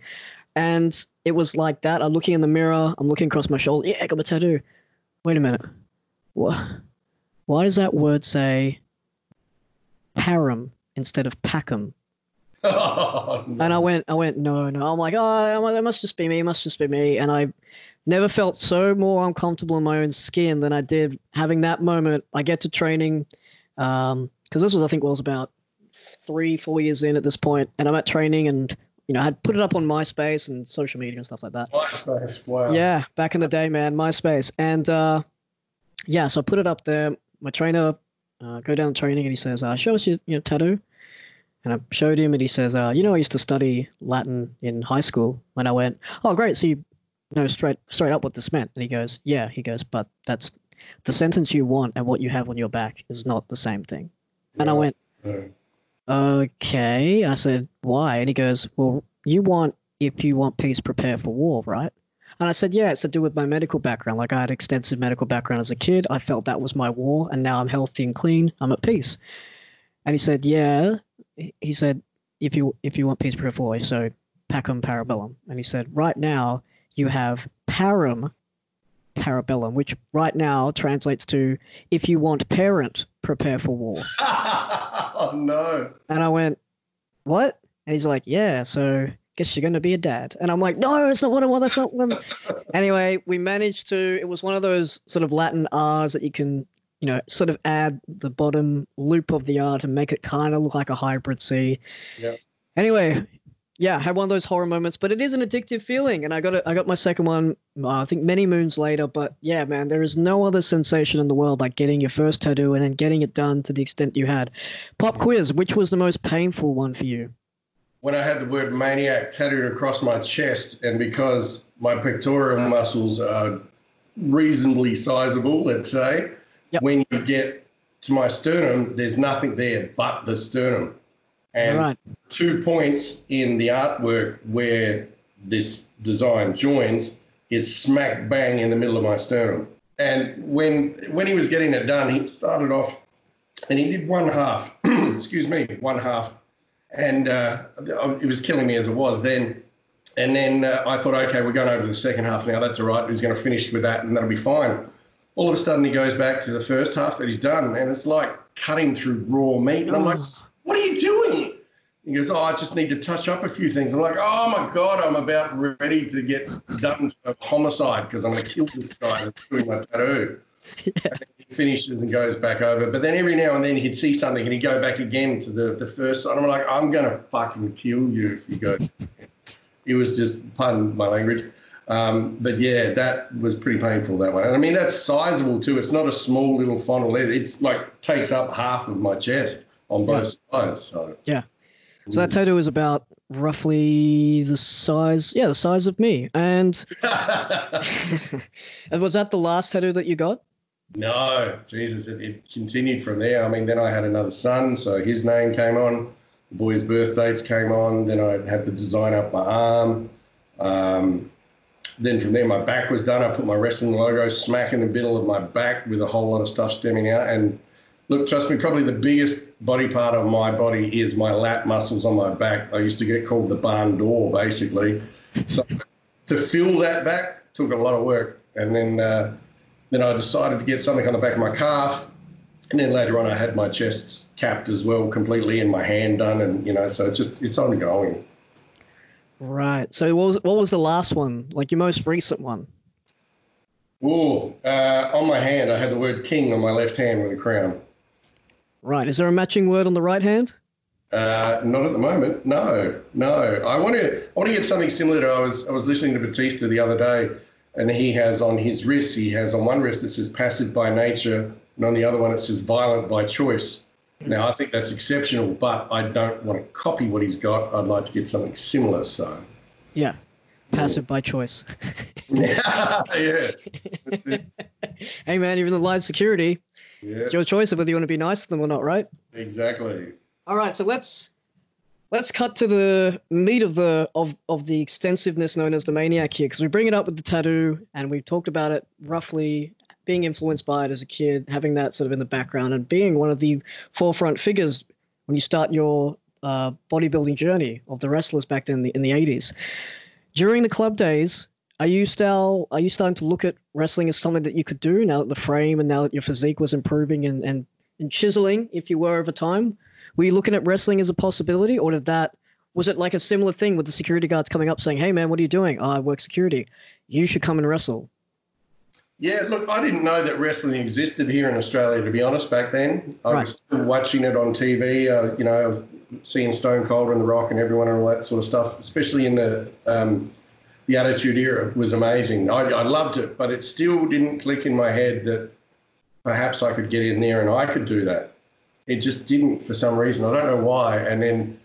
And it was like that. I'm looking in the mirror. I'm looking across my shoulder. Yeah, I got my tattoo. Wait a minute. What? Why does that word say parum instead of packum? Oh, no. And I went, no. I'm like, oh, it must just be me. And I never felt so more uncomfortable in my own skin than I did having that moment. I get to training because this was, I think, was about 3-4 years in at this point, and I'm at training and, you know, I had put it up on MySpace and social media and stuff like that. MySpace, wow. Yeah, back in the day, man, MySpace. And, yeah, so I put it up there. My trainer, go down to training and he says, show us your tattoo. And I showed him and he says, you know, I used to study Latin in high school. And I went, oh, great. So you know straight up what this meant. And he goes, yeah. He goes, but that's the sentence you want and what you have on your back is not the same thing. And I went, okay. I said, why? And he goes, well, if you want peace, prepare for war, right? And I said, yeah, it's to do with my medical background. Like I had extensive medical background as a kid. I felt that was my war and now I'm healthy and clean. I'm at peace. And he said, yeah. He said, if you want peace, prepare for war. So pacum parabellum. And he said, right now you have parum parabellum, which right now translates to if you want parent, prepare for war. Oh, no. And I went, what? And he's like, yeah, so guess you're going to be a dad. And I'm like, no, it's not what I want. That's not what I want. Anyway, we managed to, it was one of those sort of Latin R's that you can, you know, sort of add the bottom loop of the R to make it kind of look like a hybrid C. Yeah. Anyway, yeah, had one of those horror moments, but it is an addictive feeling. And I got my second one, I think many moons later, but yeah, man, there is no other sensation in the world like getting your first tattoo and then getting it done to the extent you had. Pop quiz, which was the most painful one for you? When I had the word maniac tattooed across my chest, and because my pectoral muscles are reasonably sizable, let's say, yep. When you get to my sternum, there's nothing there but the sternum. And right. 2 points in the artwork where this design joins is smack bang in the middle of my sternum. And when he was getting it done, he started off and he did one half, excuse me, one half. And it was killing me as it was then. And then I thought, okay, we're going over to the second half now. That's all right. He's going to finish with that and that'll be fine. All of a sudden, he goes back to the first half that he's done. And it's like cutting through raw meat. And I'm like, what are you doing? He goes, oh, I just need to touch up a few things. I'm like, oh, my God, I'm about ready to get done for homicide because I'm going to kill this guy that's doing my tattoo. Yeah. And then he finishes and goes back over. But then every now and then he'd see something and he'd go back again to the first side. I'm like, I'm going to fucking kill you if you go. It was just, pardon my language. But, yeah, that was pretty painful, that one. And, I mean, that's sizable too. It's not a small little funnel. It's like takes up half of my chest on both sides. So. Yeah. So that tattoo is about roughly the size of me. And, and was that the last tattoo that you got? No, Jesus, it continued from there. I mean, then I had another son, so his name came on. The boys' birth dates came on. Then I had the design up my arm. Then from there, my back was done. I put my wrestling logo smack in the middle of my back with a whole lot of stuff stemming out. And look, trust me, probably the biggest body part of my body is my lat muscles on my back. I used to get called the barn door, basically. So to fill that back took a lot of work. And then I decided to get something on the back of my calf, and then later on I had my chest capped as well completely and my hand done, and, you know, so it's ongoing. Right. So what was the last one, like your most recent one? Oh, on my hand I had the word king on my left hand with a crown. Right. Is there a matching word on the right hand? Not at the moment, no. I want to get something similar to, I was listening to Batista the other day, and he has on one wrist, it says passive by nature, and on the other one it says violent by choice. Now, I think that's exceptional, but I don't want to copy what he's got. I'd like to get something similar, so. Yeah, passive by choice. Yeah. That's it. Hey, man, you're in the line of security. Yeah. It's your choice of whether you want to be nice to them or not, right? Exactly. All right, so let's cut to the meat of the extensiveness known as the maniac here, because we bring it up with the tattoo and we've talked about it roughly being influenced by it as a kid, having that sort of in the background and being one of the forefront figures. when you start your bodybuilding journey of the wrestlers back then in the 80s. During the club days, are you starting to look at wrestling as something that you could do now that the frame and now that your physique was improving and chiseling, if you were, over time? Were you looking at wrestling as a possibility, or did that, was it like a similar thing with the security guards coming up saying, hey man, what are you doing? Oh, I work security. You should come and wrestle. Yeah, look, I didn't know that wrestling existed here in Australia, to be honest, back then. I was still watching it on TV. You know, I was seeing Stone Cold and The Rock and everyone and all that sort of stuff, especially in the Attitude Era, was amazing. I loved it, but it still didn't click in my head that perhaps I could get in there and I could do that. It just didn't for some reason. I don't know why. And then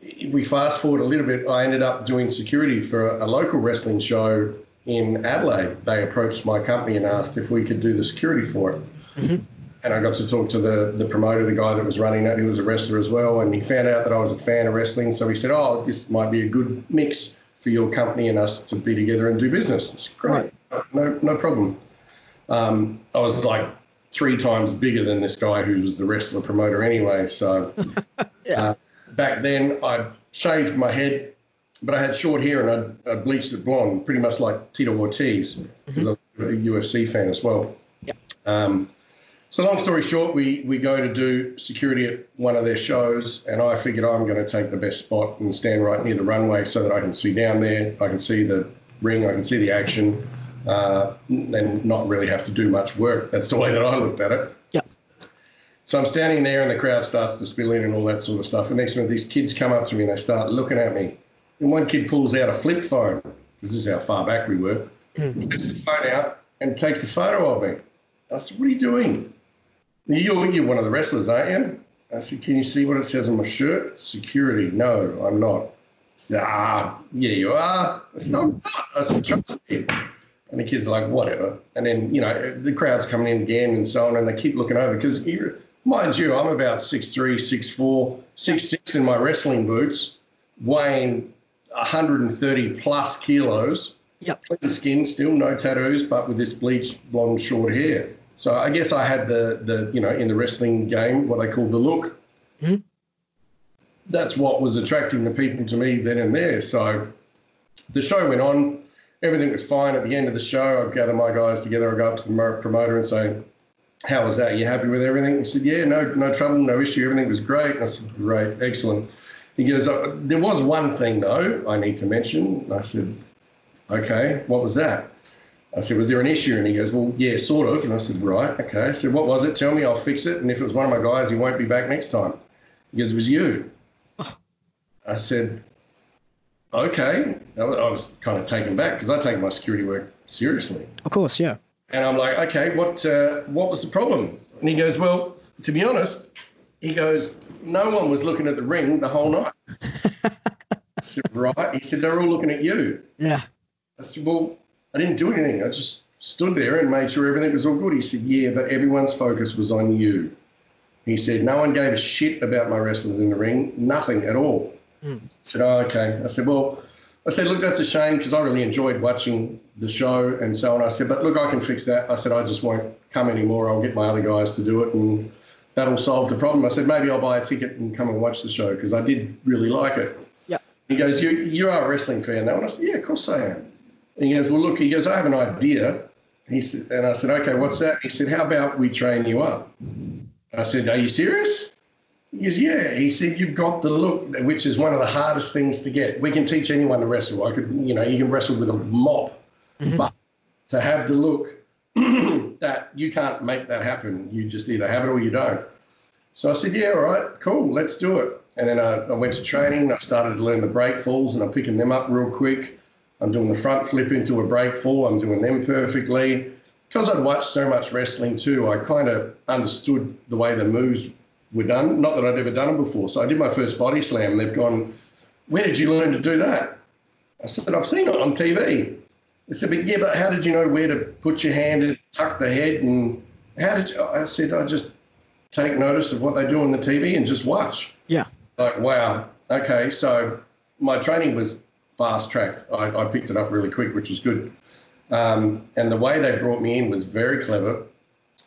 if we fast forward a little bit, I ended up doing security for a local wrestling show in Adelaide. They approached my company and asked if we could do the security for it. Mm-hmm. And I got to talk to the promoter, the guy that was running it, who was a wrestler as well, and he found out that I was a fan of wrestling. So he said, oh, this might be a good mix for your company and us to be together and do business. It's great. No problem. I was like 3 times bigger than this guy who was the wrestler promoter anyway. So back then I shaved my head, but I had short hair and I bleached it blonde, pretty much like Tito Ortiz, because I was a UFC fan as well. Yeah. So long story short, we go to do security at one of their shows, and I figured I'm going to take the best spot and stand right near the runway so that I can see down there, I can see the ring, I can see the action, and not really have to do much work. That's the way that I looked at it. Yeah. So I'm standing there, and the crowd starts to spill in and all that sort of stuff. And next minute, these kids come up to me, and they start looking at me. And one kid pulls out a flip phone, because this is how far back we were, flips the phone out and takes a photo of me. I said, what are you doing? You're one of the wrestlers, aren't you? I said, can you see what it says on my shirt? Security. No, I'm not. I said, yeah, you are. I said, no, I'm not. I said, trust me. And the kids are like, whatever. And then, you know, the crowd's coming in again and so on, and they keep looking over because, mind you, I'm about 6'3", 6'4", 6'6" in my wrestling boots, weighing 130-plus kilos, clean skin still, no tattoos, but with this bleached blonde short hair. So I guess I had the you know, in the wrestling game, what they call the look. Mm-hmm. That's what was attracting the people to me then and there. So the show went on. Everything was fine. At the end of the show, I'd gather my guys together. I'd go up to the promoter and say, how was that? Are you happy with everything? He said, yeah, no trouble, no issue. Everything was great. And I said, great, excellent. He goes, there was one thing, though, I need to mention. I said, okay, what was that? I said, was there an issue? And he goes, well, yeah, sort of. And I said, right, okay. I said, what was it? Tell me, I'll fix it. And if it was one of my guys, he won't be back next time. He goes, it was you. I said, okay. I was kind of taken back because I take my security work seriously. Of course, yeah. And I'm like, okay, what was the problem? And he goes, well, to be honest, he goes, no one was looking at the ring the whole night. I said, right. He said, they're all looking at you. Yeah. I said, well, I didn't do anything. I just stood there and made sure everything was all good. He said, yeah, but everyone's focus was on you. He said, no one gave a shit about my wrestlers in the ring, nothing at all. Mm. I said, oh, okay. I said, look, that's a shame because I really enjoyed watching the show and so on. I said, but look, I can fix that. I said, I just won't come anymore. I'll get my other guys to do it and that'll solve the problem. I said, maybe I'll buy a ticket and come and watch the show because I did really like it. Yeah. He goes, you are a wrestling fan now? And I said, yeah, of course I am. And he goes, well, look, he goes, I have an idea. He said, and I said, okay, what's that? He said, how about we train you up? And I said, are you serious? He goes, yeah. He said, you've got the look, which is one of the hardest things to get. We can teach anyone to wrestle. You can wrestle with a mop, but to have the look, that you can't make that happen. You just either have it or you don't. So I said, yeah, all right, cool, let's do it. And then I went to training. I started to learn the break falls and I'm picking them up real quick. I'm doing the front flip into a break fall. I'm doing them perfectly. Because I'd watched so much wrestling too, I kind of understood the way the moves were done. Not that I'd ever done them before. So I did my first body slam. They've gone, where did you learn to do that? I said, I've seen it on TV. They said, but yeah, but how did you know where to put your hand and tuck the head? And how did you? I said, I just take notice of what they do on the TV and just watch. Yeah. Like, wow. Okay. So my training was fast tracked. I picked it up really quick, which was good. And the way they brought me in was very clever.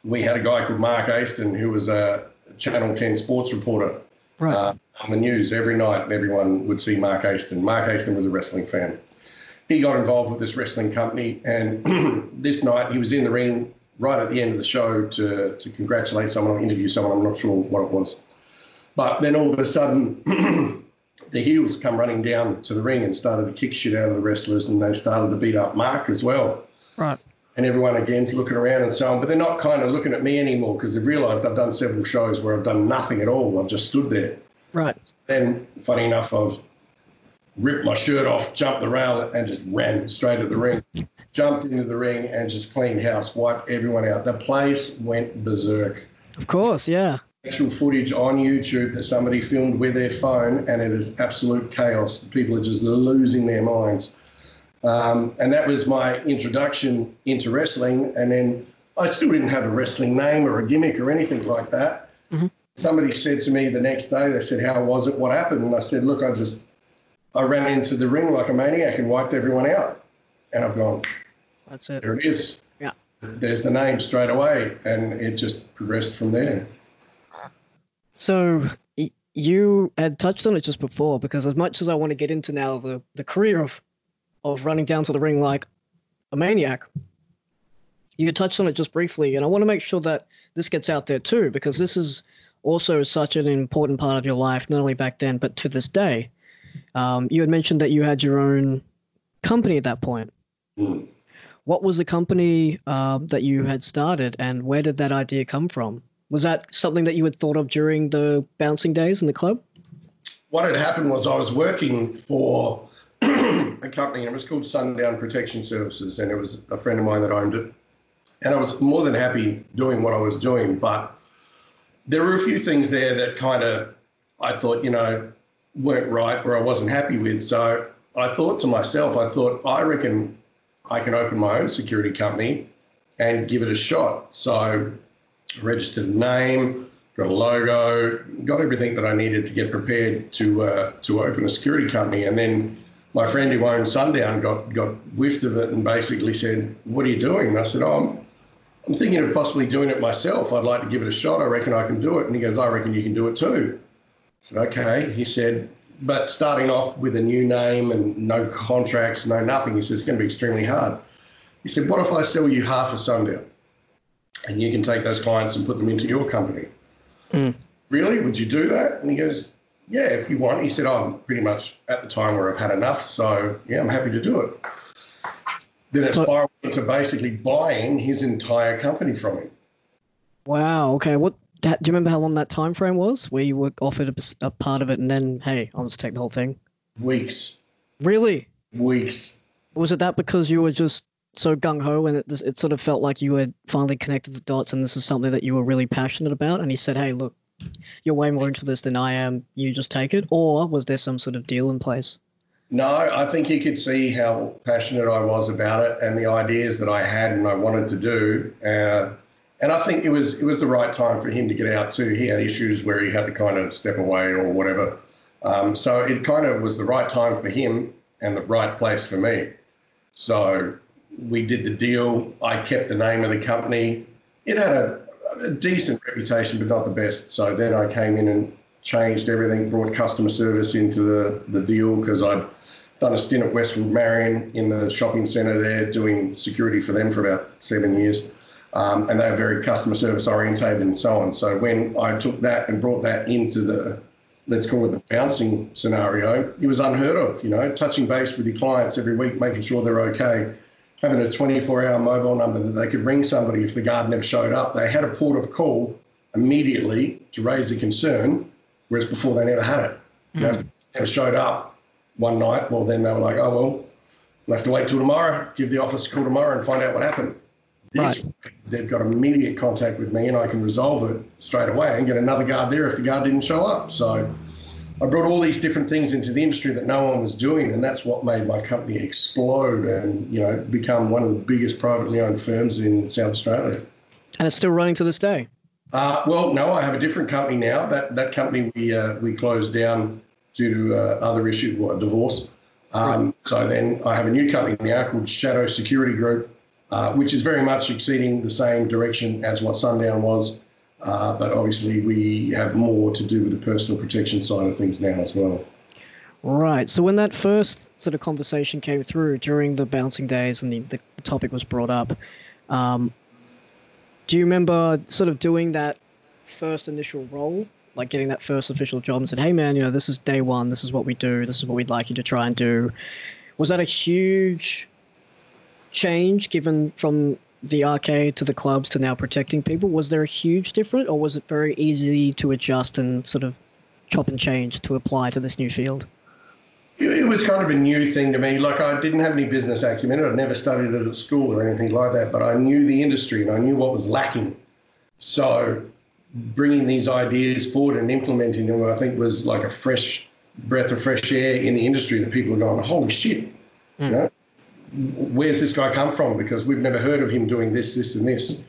We had a guy called Mark Aiston, who was a Channel 10 sports reporter. Right. On the news every night, everyone would see Mark Aiston. Mark Aiston was a wrestling fan. He got involved with this wrestling company, and this night he was in the ring right at the end of the show to congratulate someone or interview someone. I'm not sure what it was. But then all of a sudden, the heels come running down to the ring and started to kick shit out of the wrestlers, and they started to beat up Mark as well. Right. And everyone again's looking around and so on, but they're not kind of looking at me anymore because they've realised I've done several shows where I've done nothing at all. I've just stood there. Right. Then, funny enough, I've ripped my shirt off, jumped the rail, and just ran straight at the ring. Jumped into the ring and just cleaned house, wiped everyone out. The place went berserk. Of course, yeah. Actual footage on YouTube that somebody filmed with their phone, and it is absolute chaos. People are just losing their minds. And that was my introduction into wrestling. And then I still didn't have a wrestling name or a gimmick or anything like that. Mm-hmm. Somebody said to me the next day, they said, how was it? What happened? And I said, look, I ran into the ring like a maniac and wiped everyone out. And I've gone, that's it. There it is. Yeah. There's the name straight away. And it just progressed from there. So you had touched on it just before, because as much as I want to get into now the career of running down to the ring like a maniac, you touched on it just briefly, and I want to make sure that this gets out there too, because this is also such an important part of your life, not only back then, but to this day. You had mentioned that you had your own company at that point. Mm. What was the company that you had started, and where did that idea come from? Was that something that you had thought of during the bouncing days in the club? What had happened was I was working for a company, and it was called Sundown Protection Services, and it was a friend of mine that owned it. And I was more than happy doing what I was doing, but there were a few things there that kind of I thought, you know, weren't right or I wasn't happy with. So I thought to myself, I reckon I can open my own security company and give it a shot. So registered a name, got a logo, got everything that I needed to get prepared to open a security company. And then my friend who owned Sundown got whiffed of it and basically said, what are you doing? And I said, I'm thinking of possibly doing it myself. I'd like to give it a shot. I reckon I can do it. And he goes, I reckon you can do it too. I said, okay. He said, but starting off with a new name and no contracts, no nothing, he said, it's going to be extremely hard. He said, what if I sell you half of Sundown? And you can take those clients and put them into your company. Mm. Really? Would you do that? And he goes, yeah, if you want. He said, I'm pretty much at the time where I've had enough, so, yeah, I'm happy to do it. Then it spiraled into basically buying his entire company from him. Wow, okay. Do you remember how long that time frame was where you were offered a part of it and then, hey, I'll just take the whole thing? Weeks. Really? Weeks. Was it that because you were just so gung-ho and it sort of felt like you had finally connected the dots and this is something that you were really passionate about, and he said, hey, look, you're way more into this than I am, you just take it? Or was there some sort of deal in place? No, I think he could see how passionate I was about it and the ideas that I had and I wanted to do. And I think it was the right time for him to get out too. He had issues where he had to kind of step away or whatever. So it kind of was the right time for him and the right place for me. So we did the deal. I kept the name of the company. It had a decent reputation, but not the best. So then I came in and changed everything, brought customer service into the deal because I'd done a stint at Westwood Marion in the shopping centre there doing security for them for about 7 years. And they were very customer service orientated and so on. So when I took that and brought that into the, let's call it the bouncing scenario, it was unheard of, you know, touching base with your clients every week, making sure they're okay. Having a 24-hour mobile number that they could ring somebody if the guard never showed up. They had a port of call immediately to raise a concern, whereas before they never had it. You know, if they never showed up one night, well, then they were like, oh, well, we'll have to wait till tomorrow, give the office a call tomorrow and find out what happened. This right. They've got immediate contact with me and I can resolve it straight away and get another guard there if the guard didn't show up. So I brought all these different things into the industry that no one was doing, and that's what made my company explode and, you know, become one of the biggest privately owned firms in South Australia. And it's still running to this day? Well, no, I have a different company now. That company we closed down due to other issues, well, a divorce. So then I have a new company now called Shadow Security Group, which is very much exceeding the same direction as what Sundown was. But obviously we have more to do with the personal protection side of things now as well. Right. So when that first sort of conversation came through during the bouncing days and the topic was brought up, do you remember sort of doing that first initial role, like getting that first official job and said, hey man, you know, this is day one, this is what we do, this is what we'd like you to try and do? Was that a huge change given from the arcade to the clubs to now protecting people? Was there a huge difference, or was it very easy to adjust and sort of chop and change to apply to this new field? It was kind of a new thing to me. Like, I didn't have any business acumen. I'd never studied it at school or anything like that, but I knew the industry and I knew what was lacking. So bringing these ideas forward and implementing them, I think, was like a fresh breath of fresh air in the industry that people are going, holy shit, you know, where's this guy come from? Because we've never heard of him doing this, this and this.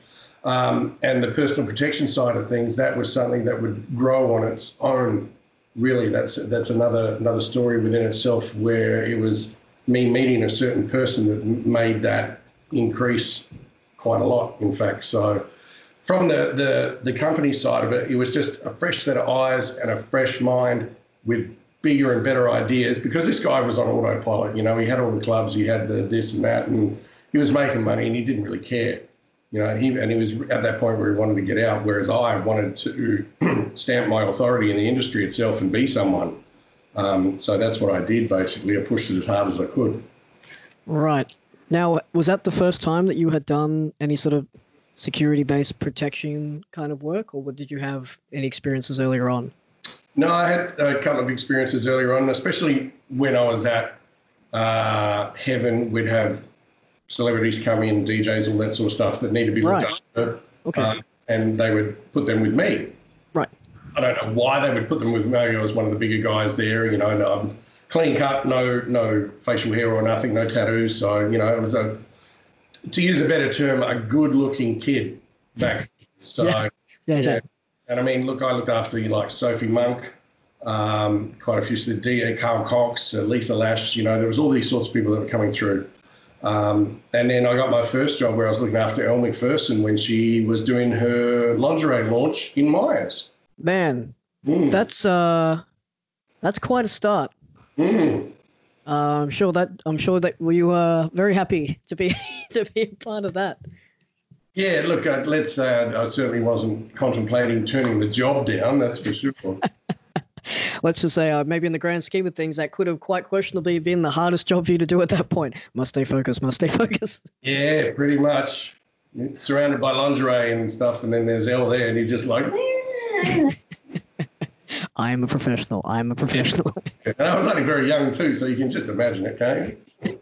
And the personal protection side of things, that was something that would grow on its own. Really, that's another story within itself, where it was me meeting a certain person that made that increase quite a lot, in fact. So from the company side of it, it was just a fresh set of eyes and a fresh mind with bigger and better ideas, because this guy was on autopilot. You know, he had all the clubs, he had the this and that, and he was making money and he didn't really care. You know, he was at that point where he wanted to get out, whereas I wanted to stamp my authority in the industry itself and be someone. So that's what I did, basically. I pushed it as hard as I could. Right. Now, was that the first time that you had done any sort of security-based protection kind of work, or did you have any experiences earlier on? No, I had a couple of experiences earlier on, especially when I was at Heaven. We'd have celebrities come in, DJs, all that sort of stuff that need to be looked after. Okay. And they would put them with me. Right. I don't know why they would put them with me. I was one of the bigger guys there, you know, and I'm clean cut, no facial hair or nothing, no tattoos. So, you know, it was a, to use a better term, a good-looking kid back. So, yeah. And I mean, look, I looked after, you like Sophie Monk, quite a few, Carl Cox, Lisa Lash, you know, there was all these sorts of people that were coming through. And then I got my first job where I was looking after Elle McPherson when she was doing her lingerie launch in Myers. Man, that's quite a start. I'm sure that we were very happy to be to be a part of that. Yeah, look, let's say I certainly wasn't contemplating turning the job down. That's for sure. Let's just say maybe in the grand scheme of things, that could have quite questionably been the hardest job for you to do at that point. Must stay focused. Yeah, pretty much. You're surrounded by lingerie and stuff, and then there's Elle there, and you're just like... I am a professional. And I was only very young too, so you can just imagine it, can't you?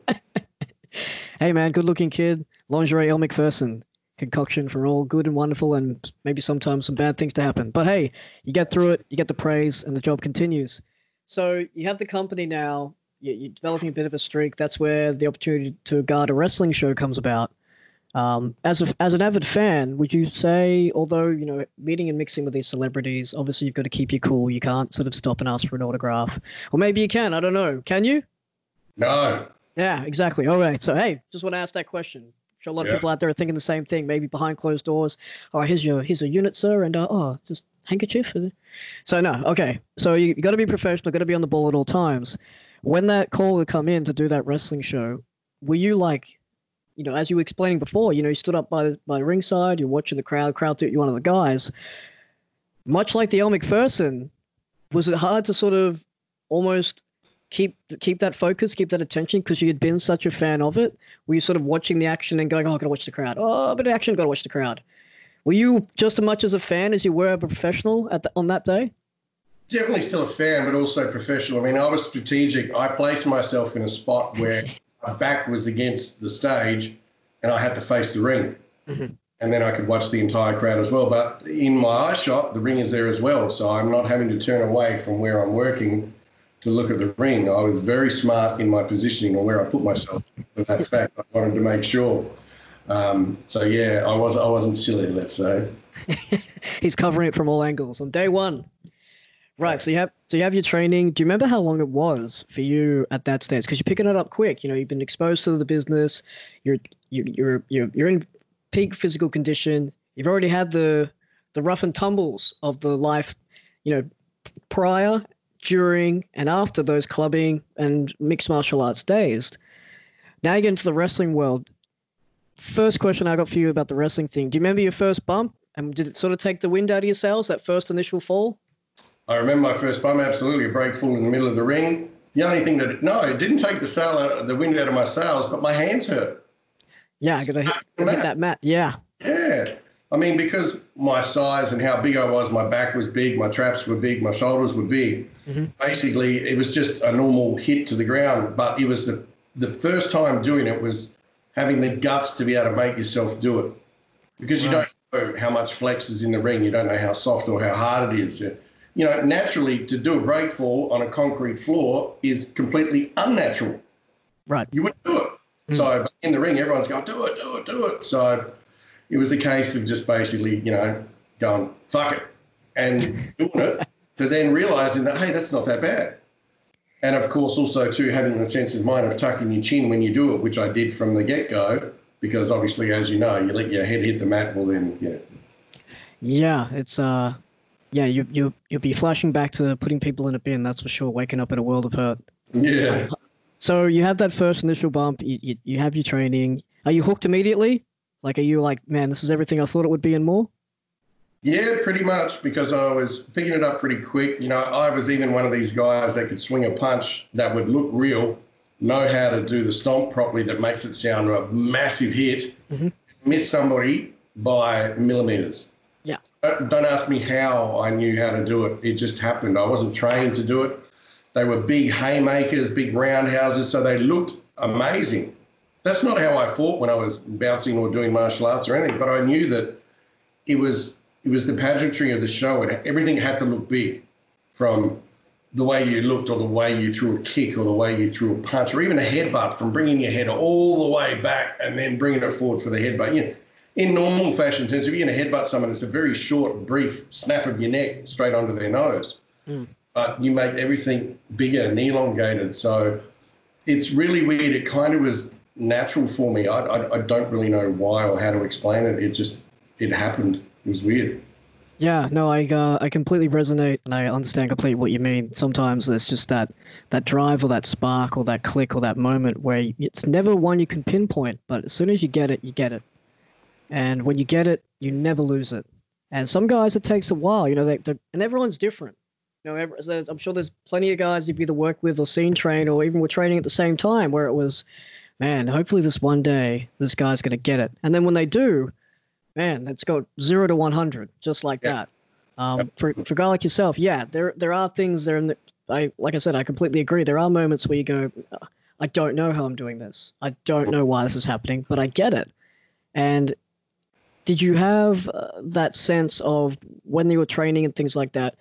Hey, man, good-looking kid, lingerie Elle McPherson. Concoction for all good and wonderful, and maybe sometimes some bad things to happen. But hey, you get through it, you get the praise, and the job continues. So you have the company now, you're developing a bit of a streak. That's where the opportunity to guard a wrestling show comes about. As an avid fan, would you say, although, you know, meeting and mixing with these celebrities, obviously you've got to keep your cool. You can't sort of stop and ask for an autograph. Or maybe you can, I don't know. Can you? No. Yeah, exactly. All right. So, hey, just want to ask that question. Sure, a lot of people out there are thinking the same thing, maybe behind closed doors. Oh, here's a unit, sir, and just handkerchief. So no, okay. So you got to be professional, got to be on the ball at all times. When that call would come in to do that wrestling show, were you like, you know, as you were explaining before, you know, you stood up by the ringside, you're watching the crowd do it, you're one of the guys. Much like the Elle McPherson, was it hard to sort of almost keep that focus, keep that attention, because you had been such a fan of it? Were you sort of watching the action and going, oh, I've got to watch the crowd. Oh, but action, got to watch the crowd. Were you just as much as a fan as you were a professional on that day? Definitely still a fan, but also professional. I mean, I was strategic. I placed myself in a spot where my back was against the stage and I had to face the ring. Mm-hmm. And then I could watch the entire crowd as well. But in my eye shot, the ring is there as well. So I'm not having to turn away from where I'm working to look at the ring. I was very smart in my positioning on where I put myself. In that fact, I wanted to make sure. I wasn't silly, let's say. He's covering it from all angles on day one. Right, so you have your training. Do you remember how long it was for you at that stage? Because you're picking it up quick. You know, you've been exposed to the business. You're in peak physical condition. You've already had the the rough and tumbles of the life, you know, prior, during, and after those clubbing and mixed martial arts days. Now you get into the wrestling world. First question I got for you about the wrestling thing. Do you remember your first bump? And did it sort of take the wind out of your sails, that first initial fall? I remember my first bump, absolutely. A break fall in the middle of the ring. The only thing that, no, it didn't take the wind out of my sails, but my hands hurt. Yeah, I got to hit that mat. Yeah. Yeah. I mean, because my size and how big I was, my back was big, my traps were big, my shoulders were big. Mm-hmm. Basically, it was just a normal hit to the ground, but it was the first time doing it was having the guts to be able to make yourself do it, because right. You don't know how much flex is in the ring. You don't know how soft or how hard it is. You know, naturally, to do a breakfall on a concrete floor is completely unnatural. Right. You wouldn't do it. Mm. So in the ring, everyone's going, do it, do it, do it. So it was a case of just basically, you know, going, fuck it, and doing it, to then realising that, hey, that's not that bad. And, of course, also, too, having the sense of mind of tucking your chin when you do it, which I did from the get-go, because obviously, as you know, you let your head hit the mat, well, then, yeah. Yeah, it's yeah, you'll be flashing back to putting people in a bin, that's for sure, waking up in a world of hurt. Yeah. So you have that first initial bump, you have your training. Are you hooked immediately? Like, are you like, man, this is everything I thought it would be and more? Yeah, pretty much, because I was picking it up pretty quick. You know, I was even one of these guys that could swing a punch that would look real, know how to do the stomp properly that makes it sound a massive hit, mm-hmm. miss somebody by millimetres. Yeah. Don't ask me how I knew how to do it. It just happened. I wasn't trained to do it. They were big haymakers, big roundhouses, so they looked amazing. That's not how I fought when I was bouncing or doing martial arts or anything, but I knew that it was the pageantry of the show, and everything had to look big, from the way you looked or the way you threw a kick or the way you threw a punch or even a headbutt, from bringing your head all the way back and then bringing it forward for the headbutt. You know, in normal fashion terms, if you're going to headbutt someone, it's a very short, brief snap of your neck straight onto their nose. Mm. But you make everything bigger and elongated. So it's really weird. It kind of was natural for me. I don't really know why or how to explain it. It happened. It was weird. Yeah, no, I completely resonate, and I understand completely what you mean. Sometimes there's just that drive or that spark or that click or that moment where it's never one you can pinpoint, but as soon as you get it, you get it. And when you get it, you never lose it. And some guys, it takes a while, you know, and everyone's different. You know, I'm sure there's plenty of guys you've either worked with or seen train or even were training at the same time where it was, man, hopefully this one day, this guy's going to get it. And then when they do, man, that's got 0 to 100, just like that. For a guy like yourself, yeah, there are things there. Like I said, I completely agree. There are moments where you go, I don't know how I'm doing this. I don't know why this is happening, but I get it. And did you have that sense of when you were training and things like that?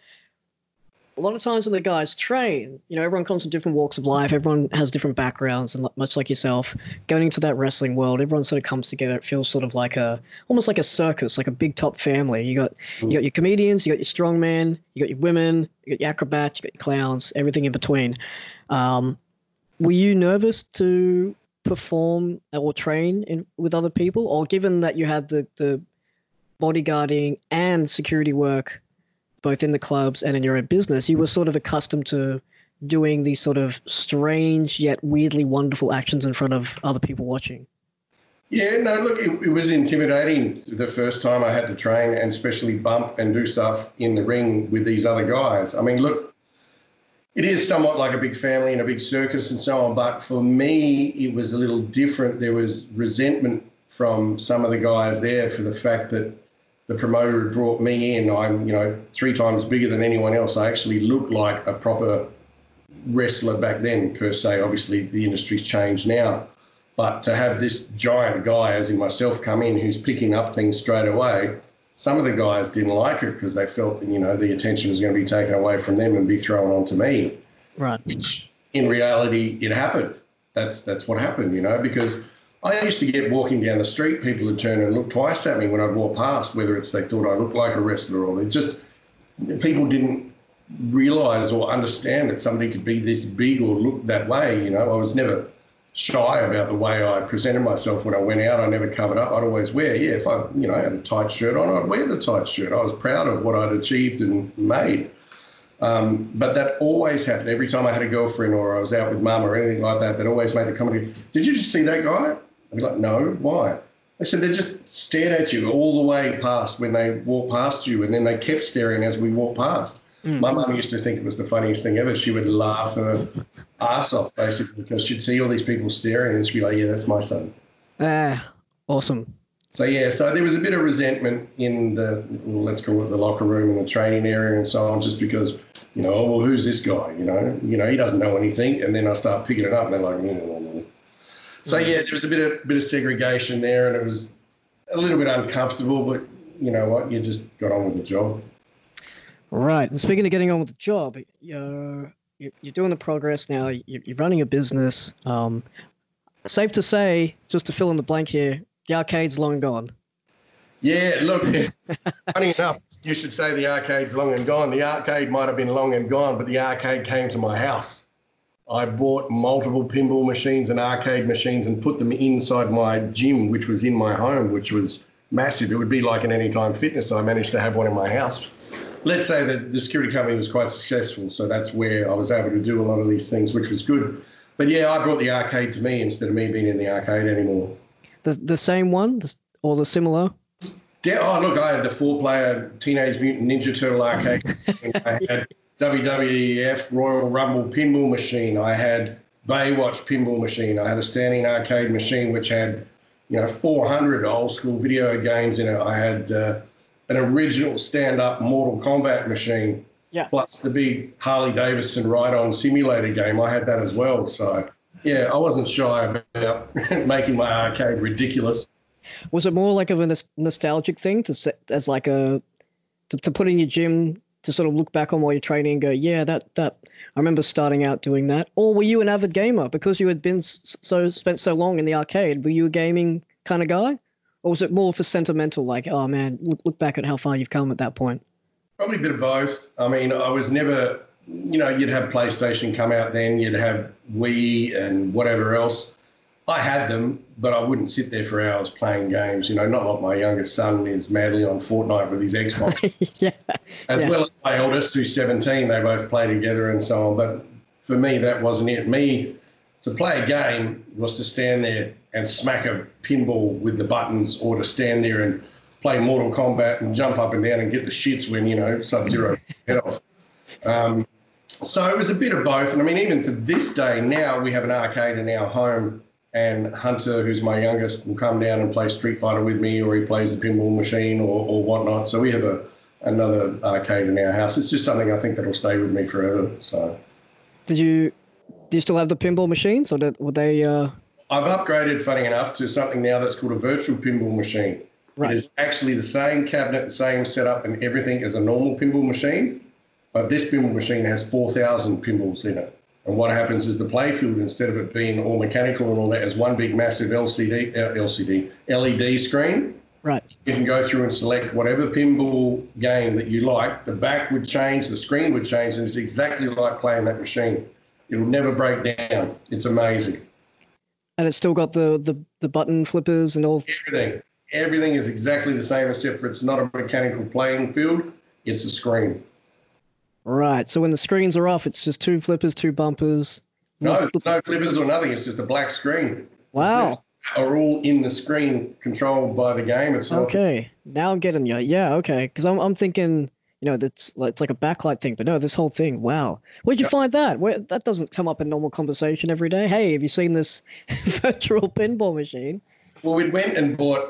A lot of times when the guys train, you know, everyone comes from different walks of life. Everyone has different backgrounds, and much like yourself, going into that wrestling world, everyone sort of comes together. It feels sort of like almost like a circus, like a big top family. You got your comedians, you got your strongman, you got your women, you got your acrobats, you got your clowns, everything in between. Were you nervous to perform or train with other people, or given that you had the bodyguarding and security work both in the clubs and in your own business, you were sort of accustomed to doing these sort of strange yet weirdly wonderful actions in front of other people watching? Yeah, no, look, it was intimidating the first time I had to train and especially bump and do stuff in the ring with these other guys. I mean, look, it is somewhat like a big family and a big circus and so on, but for me it was a little different. There was resentment from some of the guys there for the fact that the promoter had brought me in. I'm, you know, 3 times bigger than anyone else. I actually looked like a proper wrestler back then, per se. Obviously, the industry's changed now. But to have this giant guy, as in myself, come in who's picking up things straight away, some of the guys didn't like it because they felt that, you know, the attention was going to be taken away from them and be thrown onto me. Right. Which, in reality, it happened. That's what happened, you know, because I used to get walking down the street, people would turn and look twice at me when I'd walk past, whether it's they thought I looked like a wrestler or they just, people didn't realise or understand that somebody could be this big or look that way, you know. I was never shy about the way I presented myself when I went out. I never covered up. I'd always wear, if I, had a tight shirt on, I'd wear the tight shirt. I was proud of what I'd achieved and made. But that always happened. Every time I had a girlfriend or I was out with mum or anything like that, that always made the comment, "Did you just see that guy?" I'd be like, "No, why?" They said, "They just stared at you all the way past when they walked past you, and then they kept staring as we walked past." Mm. My mum used to think it was the funniest thing ever. She would laugh her ass off, basically, because she'd see all these people staring and she'd be like, "Yeah, that's my son." Awesome. So, yeah, so there was a bit of resentment in the, let's call it the locker room and the training area and so on, just because, "Oh, well, who's this guy? He doesn't know anything." And then I start picking it up and they're like, "Mm-hmm." So, yeah, there was a bit of segregation there, and it was a little bit uncomfortable, but you know what? You just got on with the job. Right. And speaking of getting on with the job, you're doing the progress now. You're running a business. Safe to say, just to fill in the blank here, the arcade's long gone. Yeah, look, funny enough, you should say the arcade's long and gone. The arcade might have been long and gone, but the arcade came to my house. I bought multiple pinball machines and arcade machines and put them inside my gym, which was in my home, which was massive. It would be like an Anytime Fitness. I managed to have one in my house. Let's say that the security company was quite successful, so that's where I was able to do a lot of these things, which was good. But, yeah, I brought the arcade to me instead of me being in the arcade anymore. The same one or the similar? Yeah, oh, look, I had the 4-player Teenage Mutant Ninja Turtle arcade. I had WWF Royal Rumble pinball machine. I had Baywatch pinball machine. I had a standing arcade machine which had, 400 old-school video games in it. I had... an original stand-up Mortal Kombat machine, plus the big Harley-Davidson ride-on simulator game. I had that as well. So, yeah, I wasn't shy about making my arcade ridiculous. Was it more like of a nostalgic thing to put in your gym to sort of look back on while you're training and go, yeah, that I remember starting out doing that? Or were you an avid gamer because you had been spent so long in the arcade? Were you a gaming kind of guy? Or was it more for sentimental, like, oh, man, look back at how far you've come at that point? Probably a bit of both. I mean, I was never, you'd have PlayStation come out then, you'd have Wii and whatever else. I had them, but I wouldn't sit there for hours playing games, not like my youngest son is madly on Fortnite with his Xbox. Well as my eldest, who's 17, they both play together and so on. But for me, that wasn't it. To play a game was to stand there and smack a pinball with the buttons, or to stand there and play Mortal Kombat and jump up and down and get the shits when, Sub-Zero head off. So it was a bit of both. And, I mean, even to this day now, we have an arcade in our home, and Hunter, who's my youngest, will come down and play Street Fighter with me, or he plays the pinball machine or whatnot. So we have another arcade in our house. It's just something I think that will stay with me forever. So, do you still have the pinball machines, or were they... I've upgraded, funny enough, to something now that's called a virtual pinball machine. Right. It is actually the same cabinet, the same setup, and everything as a normal pinball machine, but this pinball machine has 4,000 pinballs in it. And what happens is the playfield, instead of it being all mechanical and all that, is one big massive LED screen. Right. You can go through and select whatever pinball game that you like. The back would change, the screen would change, and it's exactly like playing that machine. It'll never break down. It's amazing. And it's still got the button flippers and all? Everything. Everything is exactly the same, except for it's not a mechanical playing field. It's a screen. Right. So when the screens are off, it's just two flippers, two bumpers. No, no flippers or nothing. It's just a black screen. Wow. Are all in the screen controlled by the game itself. Okay. Now I'm getting you. Yeah, okay. Because I'm thinking... it's like a backlight thing, but no, this whole thing. Wow. Where'd you find that? That doesn't come up in normal conversation every day. Hey, have you seen this virtual pinball machine? Well, we went and bought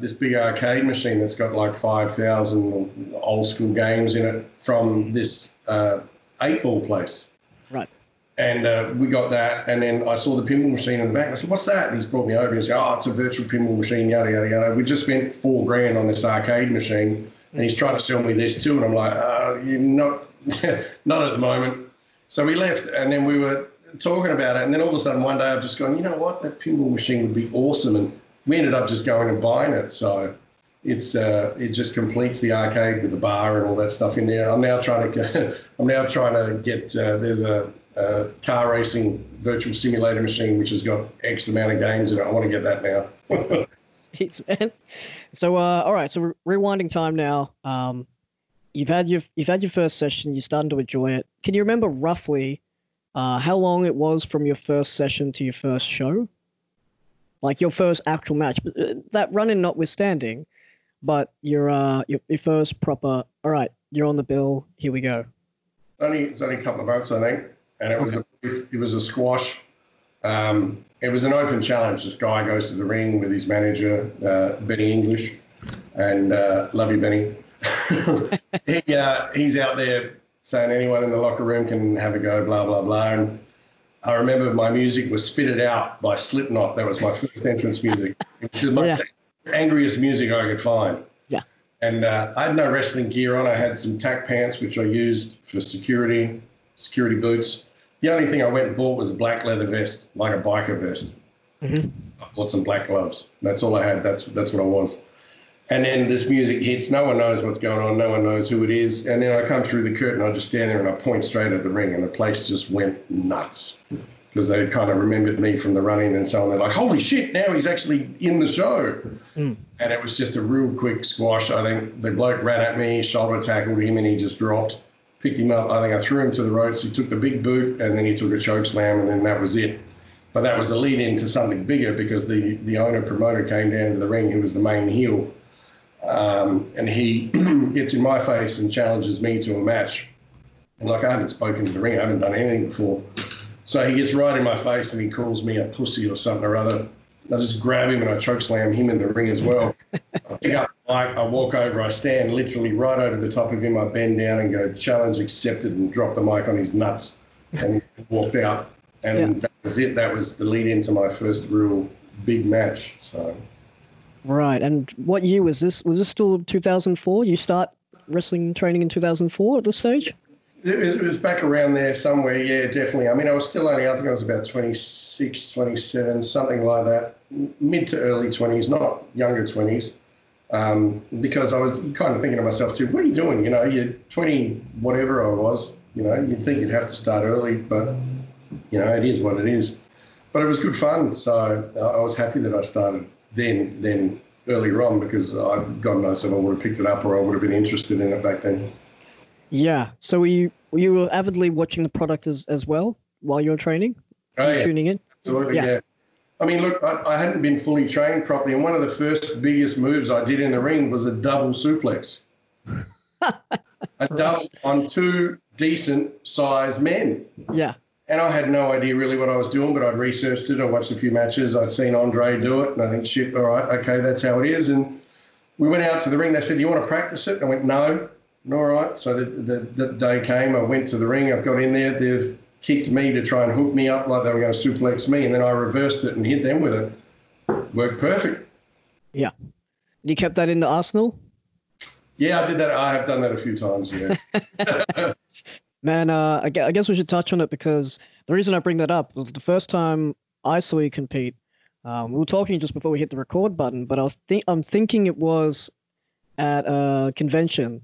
this big arcade machine that's got like 5,000 old school games in it from this 8-ball place. Right. And we got that, and then I saw the pinball machine in the back. I said, "What's that?" And he's brought me over and he said, "Oh, it's a virtual pinball machine, yada, yada, yada." We just spent $4,000 on this arcade machine. And he's trying to sell me this too. And I'm like, you're not at the moment. So we left, and then we were talking about it. And then all of a sudden one day I've just gone, you know what, that pinball machine would be awesome. And we ended up just going and buying it. So it just completes the arcade with the bar and all that stuff in there. I'm now trying to get, there's a car racing virtual simulator machine, which has got X amount of games in it. I want to get that now. Jeez, man. So, all right. So we're rewinding time now. You've had your first session. You're starting to enjoy it. Can you remember roughly how long it was from your first session to your first show? Like your first actual match, that run-in notwithstanding, but your first proper, all right, you're on the bill, here we go. It's only a couple of months, I think. And it was a squash. It was an open challenge. This guy goes to the ring with his manager, Benny English, and love you, Benny. He's out there saying anyone in the locker room can have a go, blah, blah, blah. And I remember my music was Spitted Out by Slipknot. That was my first entrance music. It was the most angriest music I could find. Yeah. And I had no wrestling gear on. I had some tack pants, which I used for security boots. The only thing I went and bought was a black leather vest, like a biker vest. Mm-hmm. I bought some black gloves. That's all I had. That's what I was. And then this music hits. No one knows what's going on. No one knows who it is. And then I come through the curtain. I just stand there and I point straight at the ring, and the place just went nuts because they kind of remembered me from the run-in and so on. They're like, holy shit, now he's actually in the show. Mm. And it was just a real quick squash. I think the bloke ran at me, shoulder tackled him, and he just dropped. Picked him up. I think I threw him to the ropes. He took the big boot, and then he took a choke slam, and then that was it. But that was a lead-in to something bigger because the owner-promoter came down to the ring. He was the main heel. And he gets in my face and challenges me to a match. And, like, I haven't spoken to the ring. I haven't done anything before. So he gets right in my face, and he calls me a pussy or something or other. I just grab him, and I choke slam him in the ring as well. I pick up the mic, I walk over, I stand literally right over the top of him. I bend down and go, challenge accepted, and drop the mic on his nuts and walked out. And that was it. That was the lead into my first real big match. So. Right. And what year was this? Was this still 2004? You start wrestling training in 2004 at this stage? It was back around there somewhere, yeah, definitely. I mean, I was still only, I think I was about 26, 27, something like that, mid to early 20s, not younger 20s, because I was kind of thinking to myself too, what are you doing? You know, you're 20, whatever I was, you know, you'd think you'd have to start early, but, you know, it is what it is. But it was good fun, so I was happy that I started then earlier on because God knows if I would have picked it up or I would have been interested in it back then. Yeah. So were you avidly watching the product as well while you were training? Oh, yeah. Tuning in? Absolutely, yeah. I mean, look, I hadn't been fully trained properly, and one of the first biggest moves I did in the ring was a double suplex. A double on two decent-sized men. Yeah. And I had no idea really what I was doing, but I'd researched it. I watched a few matches. I'd seen Andre do it, and I think, shit, all right, okay, that's how it is. And we went out to the ring. They said, do you want to practice it? I went, no. All right, so the day came, I went to the ring, I've got in there, they've kicked me to try and hook me up like they were going to suplex me, and then I reversed it and hit them with it. Worked perfect. Yeah. You kept that into Arsenal? Yeah, I did that. I have done that a few times, yeah. Man, I guess we should touch on it because the reason I bring that up was the first time I saw you compete. We were talking just before we hit the record button, but I'm thinking it was at a convention.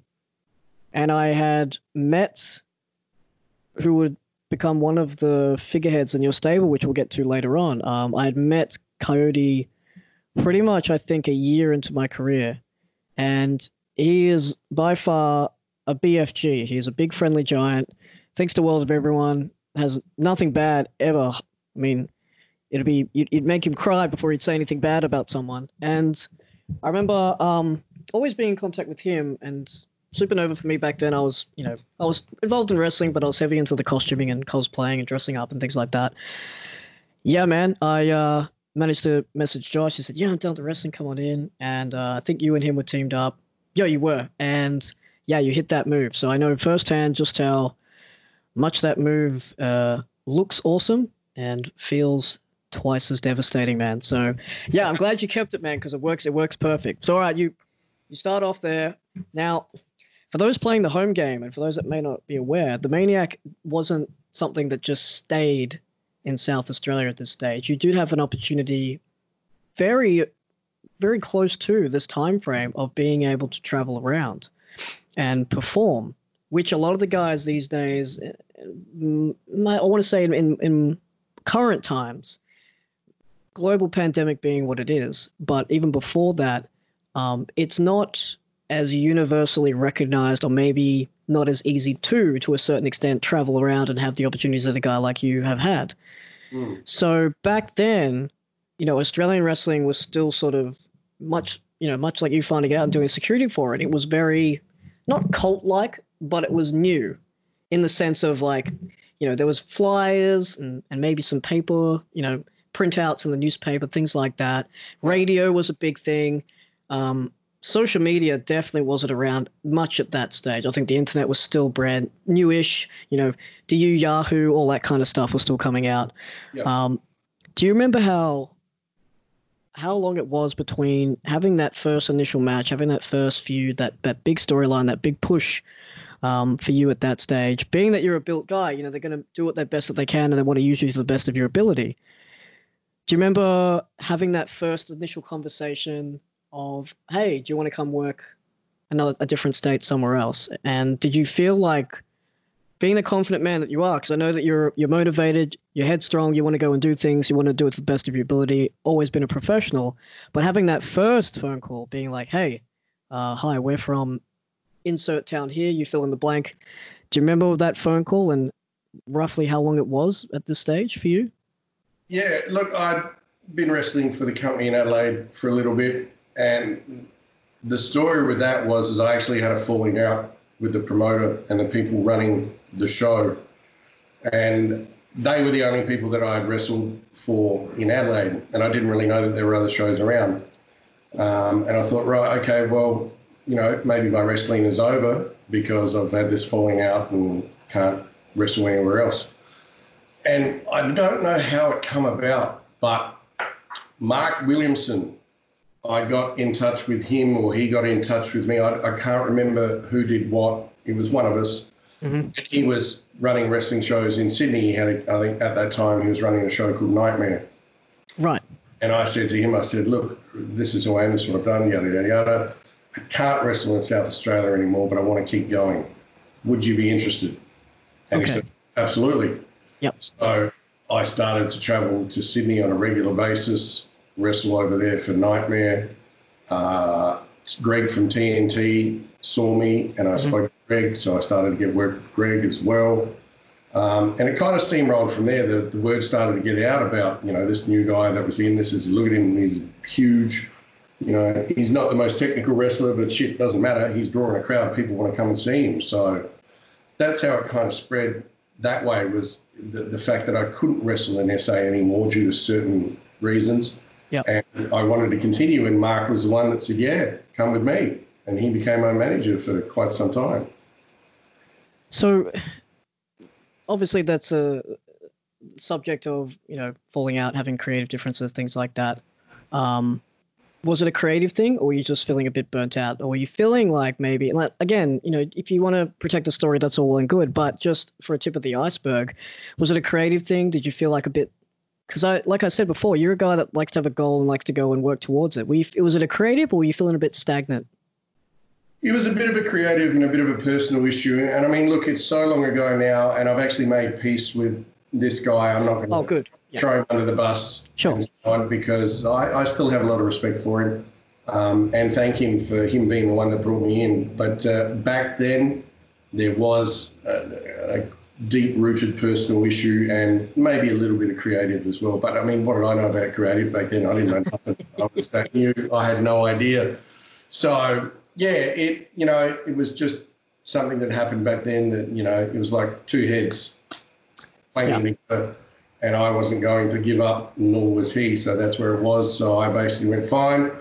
And I had met who would become one of the figureheads in your stable, which we'll get to later on. I had met Coyote pretty much, I think, a year into my career. And he is by far a BFG. He's a big, friendly giant, thinks the world of everyone, has nothing bad ever. I mean, you'd make him cry before he'd say anything bad about someone. And I remember always being in contact with him and... Supernova for me back then, I was involved in wrestling, but I was heavy into the costuming and cosplaying and dressing up and things like that. Yeah, man, I managed to message Josh. He said, yeah, I'm down to wrestling, come on in. And I think you and him were teamed up. Yeah, you were. And yeah, you hit that move. So I know firsthand just how much that move looks awesome and feels twice as devastating, man. So yeah, I'm glad you kept it, man, because it works perfect. So all right, you start off there. Now... for those playing the home game, and for those that may not be aware, the Maniac wasn't something that just stayed in South Australia at this stage. You did have an opportunity very, very close to this time frame of being able to travel around and perform which a lot of the guys these days, I want to say in current times, global pandemic being what it is, but even before that, it's not as universally recognized, or maybe not as easy to a certain extent, travel around and have the opportunities that a guy like you have had. Mm. So back then, you know, Australian wrestling was still sort of much like you finding out and doing security for it. It was very, not cult-like, but it was new in the sense of, like, you know, there was flyers and maybe some paper, you know, printouts in the newspaper, things like that. Radio was a big thing. Social media definitely wasn't around much at that stage. I think the internet was still brand newish. You know, Yahoo, all that kind of stuff was still coming out. Yep. Do you remember how long it was between having that first initial match, having that first feud, that big storyline, that big push for you at that stage? Being that you're a built guy, you know, they're going to do it their best that they can, and they want to use you to the best of your ability. Do you remember having that first initial conversation of, hey, do you want to come work a different state somewhere else? And did you feel like, being the confident man that you are, because I know that you're motivated, you're headstrong, you want to go and do things, you want to do it to the best of your ability, always been a professional, but having that first phone call being like, hey, hi, we're from insert town here, you fill in the blank. Do you remember that phone call and roughly how long it was at this stage for you? Yeah, look, I'd been wrestling for the company in Adelaide for a little bit, and the story with that was I actually had a falling out with the promoter and the people running the show, and they were the only people that I had wrestled for in Adelaide, and I didn't really know that there were other shows around, and I thought, right, okay, well, you know, maybe my wrestling is over because I've had this falling out and can't wrestle anywhere else. And I don't know how it come about, but Mark Williamson, I got in touch with him, or he got in touch with me. I can't remember who did what. It was one of us. Mm-hmm. And he was running wrestling shows in Sydney. He had, I think at that time, he was running a show called Nightmare. Right. And I said to him, I said, look, this is who I am, this is what I've done, yada, yada, yada. I can't wrestle in South Australia anymore, but I want to keep going. Would you be interested? And he said, absolutely. Yep. So I started to travel to Sydney on a regular basis, wrestle over there for Nightmare. Greg from TNT saw me, and I spoke to Greg, so I started to get work with Greg as well. And it kind of steamrolled from there. The word started to get out about, you know, this new guy that was in. This is, look at him, he's huge. You know, he's not the most technical wrestler, but shit, doesn't matter. He's drawing a crowd. People want to come and see him. So that's how it kind of spread that way, was the fact that I couldn't wrestle in SA anymore due to certain reasons. Yep. And I wanted to continue, and Mark was the one that said, yeah, come with me. And he became my manager for quite some time. So obviously that's a subject of, you know, falling out, having creative differences, things like that. Was it a creative thing, or were you just feeling a bit burnt out? Or were you feeling like maybe, like, again, you know, if you want to protect the story, that's all well and good, but just for a tip of the iceberg, was it a creative thing? Did you feel like a bit... Because, like I said before, you're a guy that likes to have a goal and likes to go and work towards it. Was it a creative, or were you feeling a bit stagnant? It was a bit of a creative and a bit of a personal issue. And, I mean, look, it's so long ago now, and I've actually made peace with this guy. I'm not going to throw him under the bus. Sure. Because I still have a lot of respect for him, and thank him for him being the one that brought me in. But back then there was a deep-rooted personal issue and maybe a little bit of creative as well. But, I mean, what did I know about creative back then? I didn't know nothing. I was that new. I had no idea. So, yeah, it was just something that happened back then that, you know, it was like two heads playing together, and I wasn't going to give up, nor was he. So that's where it was. So I basically went, fine.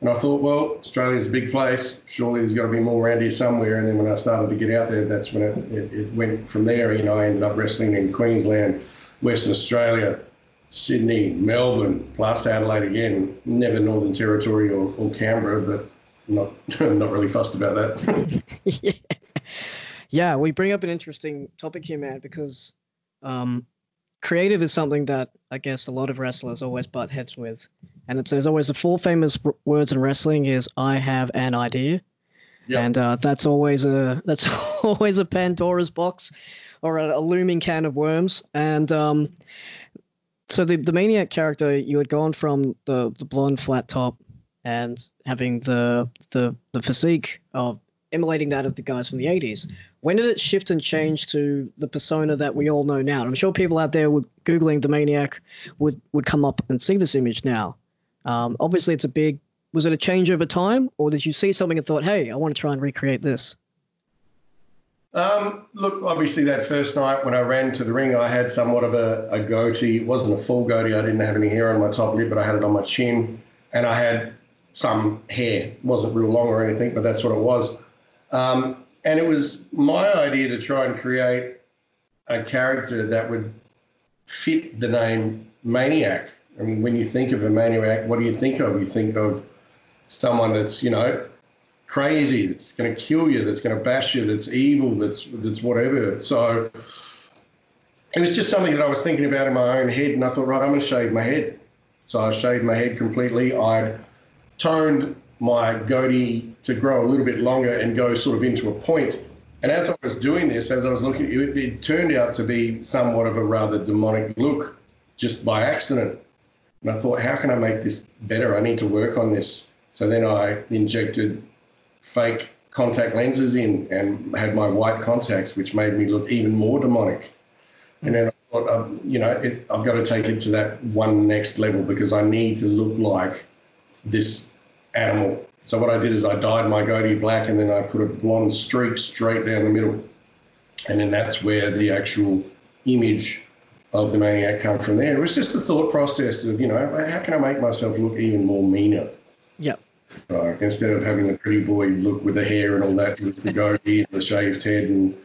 And I thought, well, Australia's a big place. Surely there's got to be more around here somewhere. And then when I started to get out there, that's when it went from there. You know, I ended up wrestling in Queensland, Western Australia, Sydney, Melbourne, plus Adelaide again, never Northern Territory or Canberra, but not really fussed about that. Yeah, we bring up an interesting topic here, man, because creative is something that I guess a lot of wrestlers always butt heads with. And it says always the four famous words in wrestling is I have an idea. Yep. And that's always always a Pandora's box or a looming can of worms. And so the Maniac character, you had gone from the blonde flat top and having the physique of emulating that of the guys from the 80s. When did it shift and change to the persona that we all know now? And I'm sure people out there would, Googling the Maniac would come up and see this image now. Obviously, it's a big... Was it a change over time, or did you see something and thought, hey, I want to try and recreate this? Look, obviously that first night when I ran to the ring, I had somewhat of a goatee. It wasn't a full goatee. I didn't have any hair on my top lip, but I had it on my chin, and I had some hair. It wasn't real long or anything, but that's what it was. And it was my idea to try and create a character that would fit the name Maniac. I mean, when you think of a maniac, what do you think of? You think of someone that's, you know, crazy, that's going to kill you, that's going to bash you, that's evil, that's whatever. So it was just something that I was thinking about in my own head, and I thought, right, I'm going to shave my head. So I shaved my head completely. I toned my goatee to grow a little bit longer and go sort of into a point. And as I was doing this, as I was looking at it, it turned out to be somewhat of a rather demonic look just by accident. And I thought, how can I make this better? I need to work on this. So then I injected fake contact lenses in and had my white contacts, which made me look even more demonic. And then I thought, you know, I've got to take it to that one next level because I need to look like this animal. So what I did is I dyed my goatee black and then I put a blonde streak straight down the middle. And then that's where the actual image of the Maniac come from there. It was just a thought process of, you know, how can I make myself look even more meaner? Yeah. So instead of having the pretty boy look with the hair and all that, it was the goatee and the shaved head. And,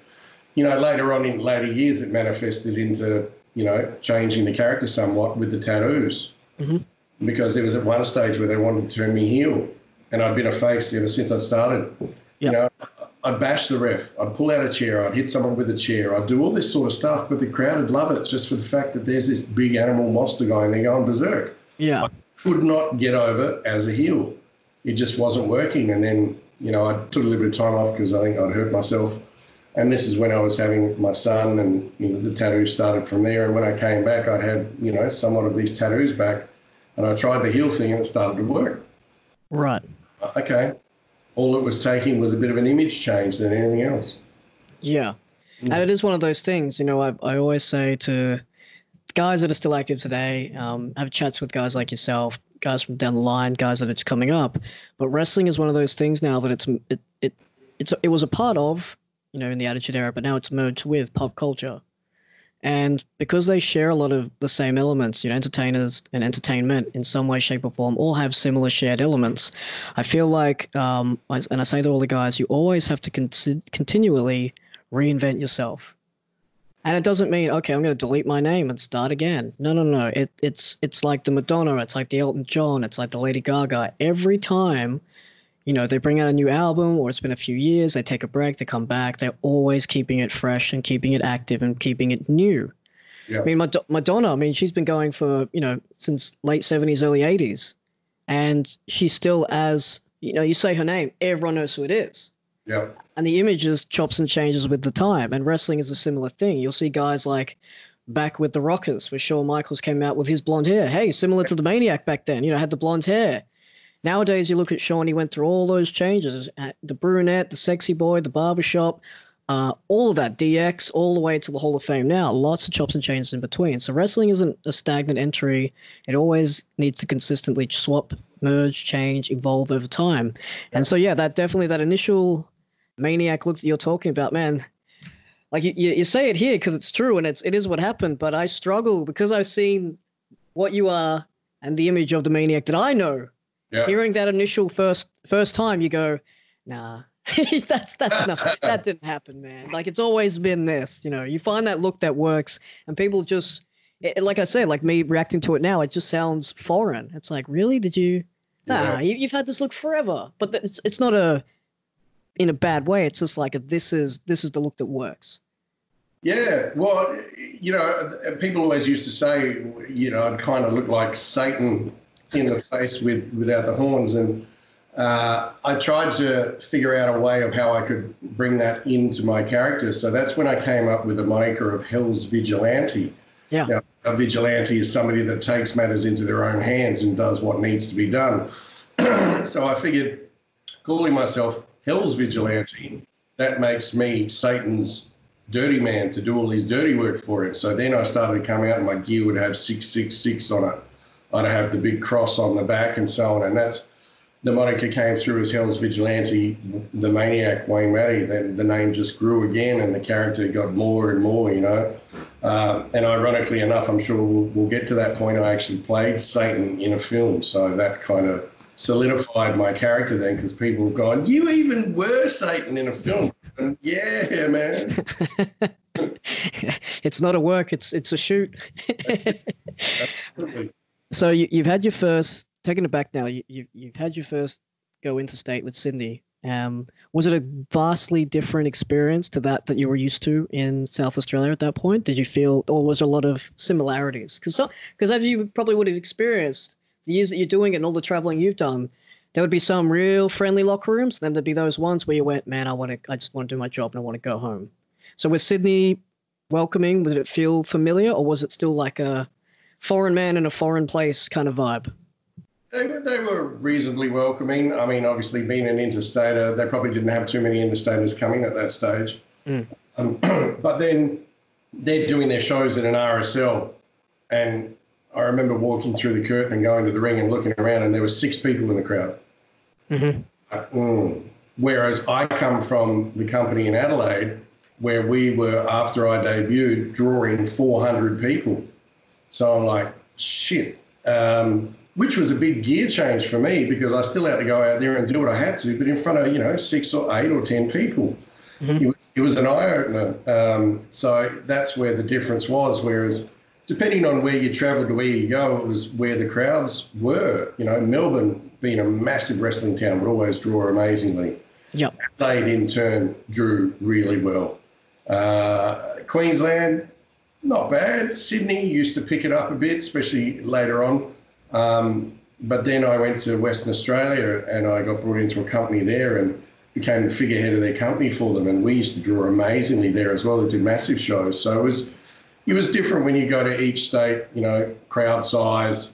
you know, later on in later years, it manifested into, you know, changing the character somewhat with the tattoos. Mm-hmm. Because there was at one stage where they wanted to turn me heel. And I'd been a face ever since I started. Yep. You know, I'd bash the ref, I'd pull out a chair, I'd hit someone with a chair, I'd do all this sort of stuff, but the crowd would love it just for the fact that there's this big animal monster guy and they're going berserk. Yeah. I could not get over as a heel. It just wasn't working. And then, you know, I took a little bit of time off because I think I'd hurt myself. And this is when I was having my son and, you know, the tattoos started from there. And when I came back, I'd had, you know, somewhat of these tattoos back and I tried the heel thing and it started to work. Right. Okay. All it was taking was a bit of an image change than anything else. Yeah. And it is one of those things, you know, I always say to guys that are still active today, have chats with guys like yourself, guys from down the line, guys that it's coming up. But wrestling is one of those things now that it was a part of, you know, in the Attitude Era, but now it's merged with pop culture. And because they share a lot of the same elements, you know, entertainers and entertainment in some way, shape or form all have similar shared elements. I feel like, and I say to all the guys, you always have to continually reinvent yourself. And it doesn't mean, okay, I'm going to delete my name and start again. No. It's like the Madonna. It's like the Elton John. It's like the Lady Gaga. Every time, you know, they bring out a new album or it's been a few years, they take a break, they come back, they're always keeping it fresh and keeping it active and keeping it new. Yeah. I mean, Madonna, I mean, she's been going for, you know, since late 70s, early 80s. And she's still as, you know, you say her name, everyone knows who it is. Yeah. And the image just chops and changes with the time. And wrestling is a similar thing. You'll see guys like back with the Rockers where Shawn Michaels came out with his blonde hair. Hey, similar to the Maniac back then, you know, had the blonde hair. Nowadays, you look at Shawn, he went through all those changes, the brunette, the sexy boy, the barbershop, all of that, DX, all the way to the Hall of Fame now, lots of chops and changes in between. So wrestling isn't a stagnant entry. It always needs to consistently swap, merge, change, evolve over time. And so, yeah, that definitely, that initial Maniac look that you're talking about, man, like you say it here because it's true and it is what happened, but I struggle because I've seen what you are and the image of the Maniac that I know. Yeah. Hearing that initial first time, you go, nah, that's not, that didn't happen, man. Like it's always been this, you know. You find that look that works, and people just, like I said, like me reacting to it now, it just sounds foreign. It's like, really, did you? Nah, you've had this look forever, but it's not in a bad way. It's just like this is the look that works. Yeah, well, you know, people always used to say, you know, I'd kind of look like Satan in the face without the horns, and I tried to figure out a way of how I could bring that into my character. So that's when I came up with the moniker of Hell's Vigilante. Yeah. Now, a vigilante is somebody that takes matters into their own hands and does what needs to be done. So I figured calling myself Hell's Vigilante, that makes me Satan's dirty man to do all his dirty work for him. So then I started to come out and my gear would have 666 on it. I'd have the big cross on the back and so on. And that's the moniker came through as Hell's Vigilante, the Maniac, Wayne Maitai. Then the name just grew again and the character got more and more, you know. And ironically enough, I'm sure we'll get to that point. I actually played Satan in a film. So that kind of solidified my character then, because people have gone, you even were Satan in a film. And yeah, man. It's not a work, it's a shoot. Absolutely. So you've had your first, taking it back now, you've had your first go interstate with Sydney. Was it a vastly different experience to that you were used to in South Australia at that point? Did you feel, or was there a lot of similarities? Because as you probably would have experienced, the years that you're doing it and all the traveling you've done, there would be some real friendly locker rooms. Then there'd be those ones where you went, man, I just want to do my job and I want to go home. So was Sydney welcoming? Did it feel familiar, or was it still like a foreign man in a foreign place kind of vibe? They were reasonably welcoming. I mean, obviously being an interstater, they probably didn't have too many interstaters coming at that stage. Mm. But then they're doing their shows in an RSL, and I remember walking through the curtain and going to the ring and looking around, and there were 6 people in the crowd. Mm-hmm. Whereas I come from the company in Adelaide where we were, after I debuted, drawing 400 people. So I'm like, shit, which was a big gear change for me, because I still had to go out there and do what I had to, but in front of, you know, 6 or 8 or 10 people. Mm-hmm. It was an eye-opener. So that's where the difference was, whereas depending on where you travel to where you go, it was where the crowds were. You know, Melbourne, being a massive wrestling town, would always draw amazingly. Yep. Adelaide, in turn, drew really well. Queensland, not bad. Sydney used to pick it up a bit, especially later on. But then I went to Western Australia and I got brought into a company there and became the figurehead of their company for them. And we used to draw amazingly there as well. They did massive shows. So it was different when you go to each state, you know, crowd size,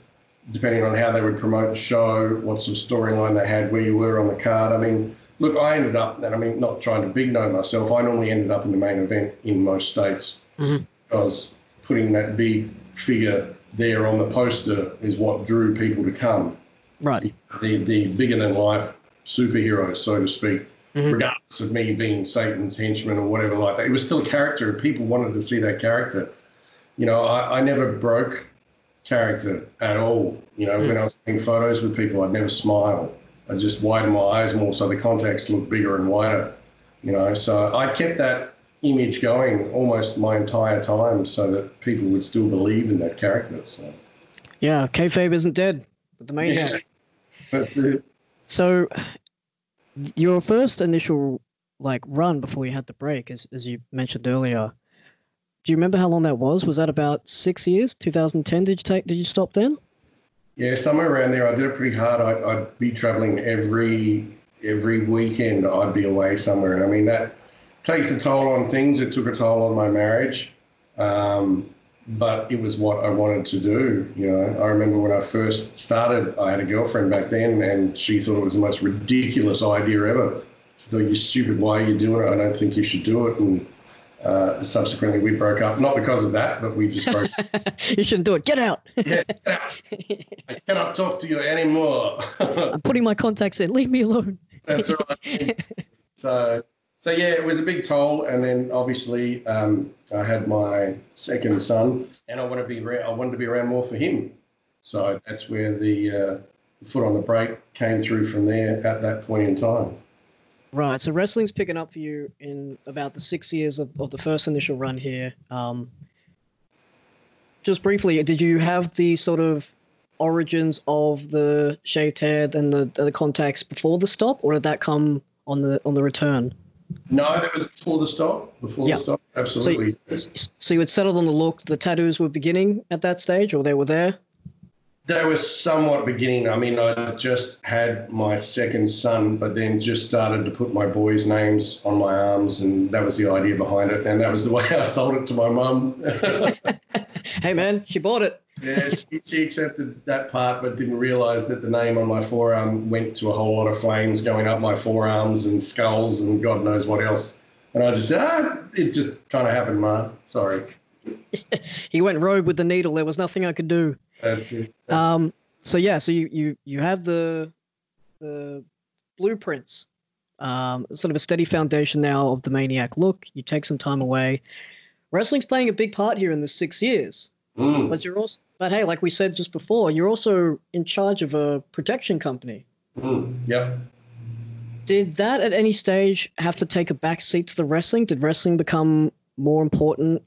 depending on how they would promote the show, what sort of storyline they had, where you were on the card. I mean, look, I ended up, and I mean, not trying to big note myself, I normally ended up in the main event in most states. Mm-hmm. Because putting that big figure there on the poster is what drew people to come. Right. The bigger-than-life superhero, so to speak. Mm-hmm. Regardless of me being Satan's henchman or whatever like that. It was still a character. People wanted to see that character. You know, I never broke character at all. You know, mm-hmm. when I was taking photos with people, I'd never smile. I just widened my eyes more so the contacts looked bigger and wider. You know, so I kept that image going almost my entire time so that people would still believe in that character. So. Yeah, kayfabe isn't dead, but the main thing. That's it. So your first initial like run before you had the break, as you mentioned earlier, do you remember how long that was? Was that about 6 years, 2010? Did you stop then? Yeah, somewhere around there. I did it pretty hard. I'd be traveling every weekend. I'd be away somewhere. And I mean, that takes a toll on things. It took a toll on my marriage. But it was what I wanted to do. You know, I remember when I first started, I had a girlfriend back then and she thought it was the most ridiculous idea ever. She thought, you're stupid. Why are you doing it? I don't think you should do it. And subsequently we broke up, not because of that, but we just broke up. You shouldn't do it. Get out. Yeah, get out. I cannot talk to you anymore. I'm putting my contacts in. Leave me alone. That's right. So yeah, it was a big toll, and then obviously I had my second son, and I wanted to be around more for him. So that's where the foot on the brake came through from there at that point in time. Right. So wrestling's picking up for you in about the 6 years of the first initial run here. Just briefly, did you have the sort of origins of the shaved head and the contacts before the stop, or did that come on the return? No, that was before the stop. The stop, absolutely. So you had settled on the look. The tattoos were beginning at that stage, or they were there? They were somewhat beginning. I mean, I just had my second son, but then just started to put my boys' names on my arms, and that was the idea behind it, and that was the way I sold it to my mum. Hey, man, she bought it. Yeah, she accepted that part, but didn't realise that the name on my forearm went to a whole lot of flames going up my forearms and skulls and God knows what else. And I just said, it just kind of happened, Ma. Sorry. He went rogue with the needle. There was nothing I could do. That's it. So yeah, so you have the blueprints, sort of a steady foundation now of the Maniac look. You take some time away. Wrestling's playing a big part here in the 6 years, but you're also, but hey, like we said just before, you're also in charge of a protection company. Yep. Did that at any stage have to take a back seat to the wrestling? Did wrestling become more important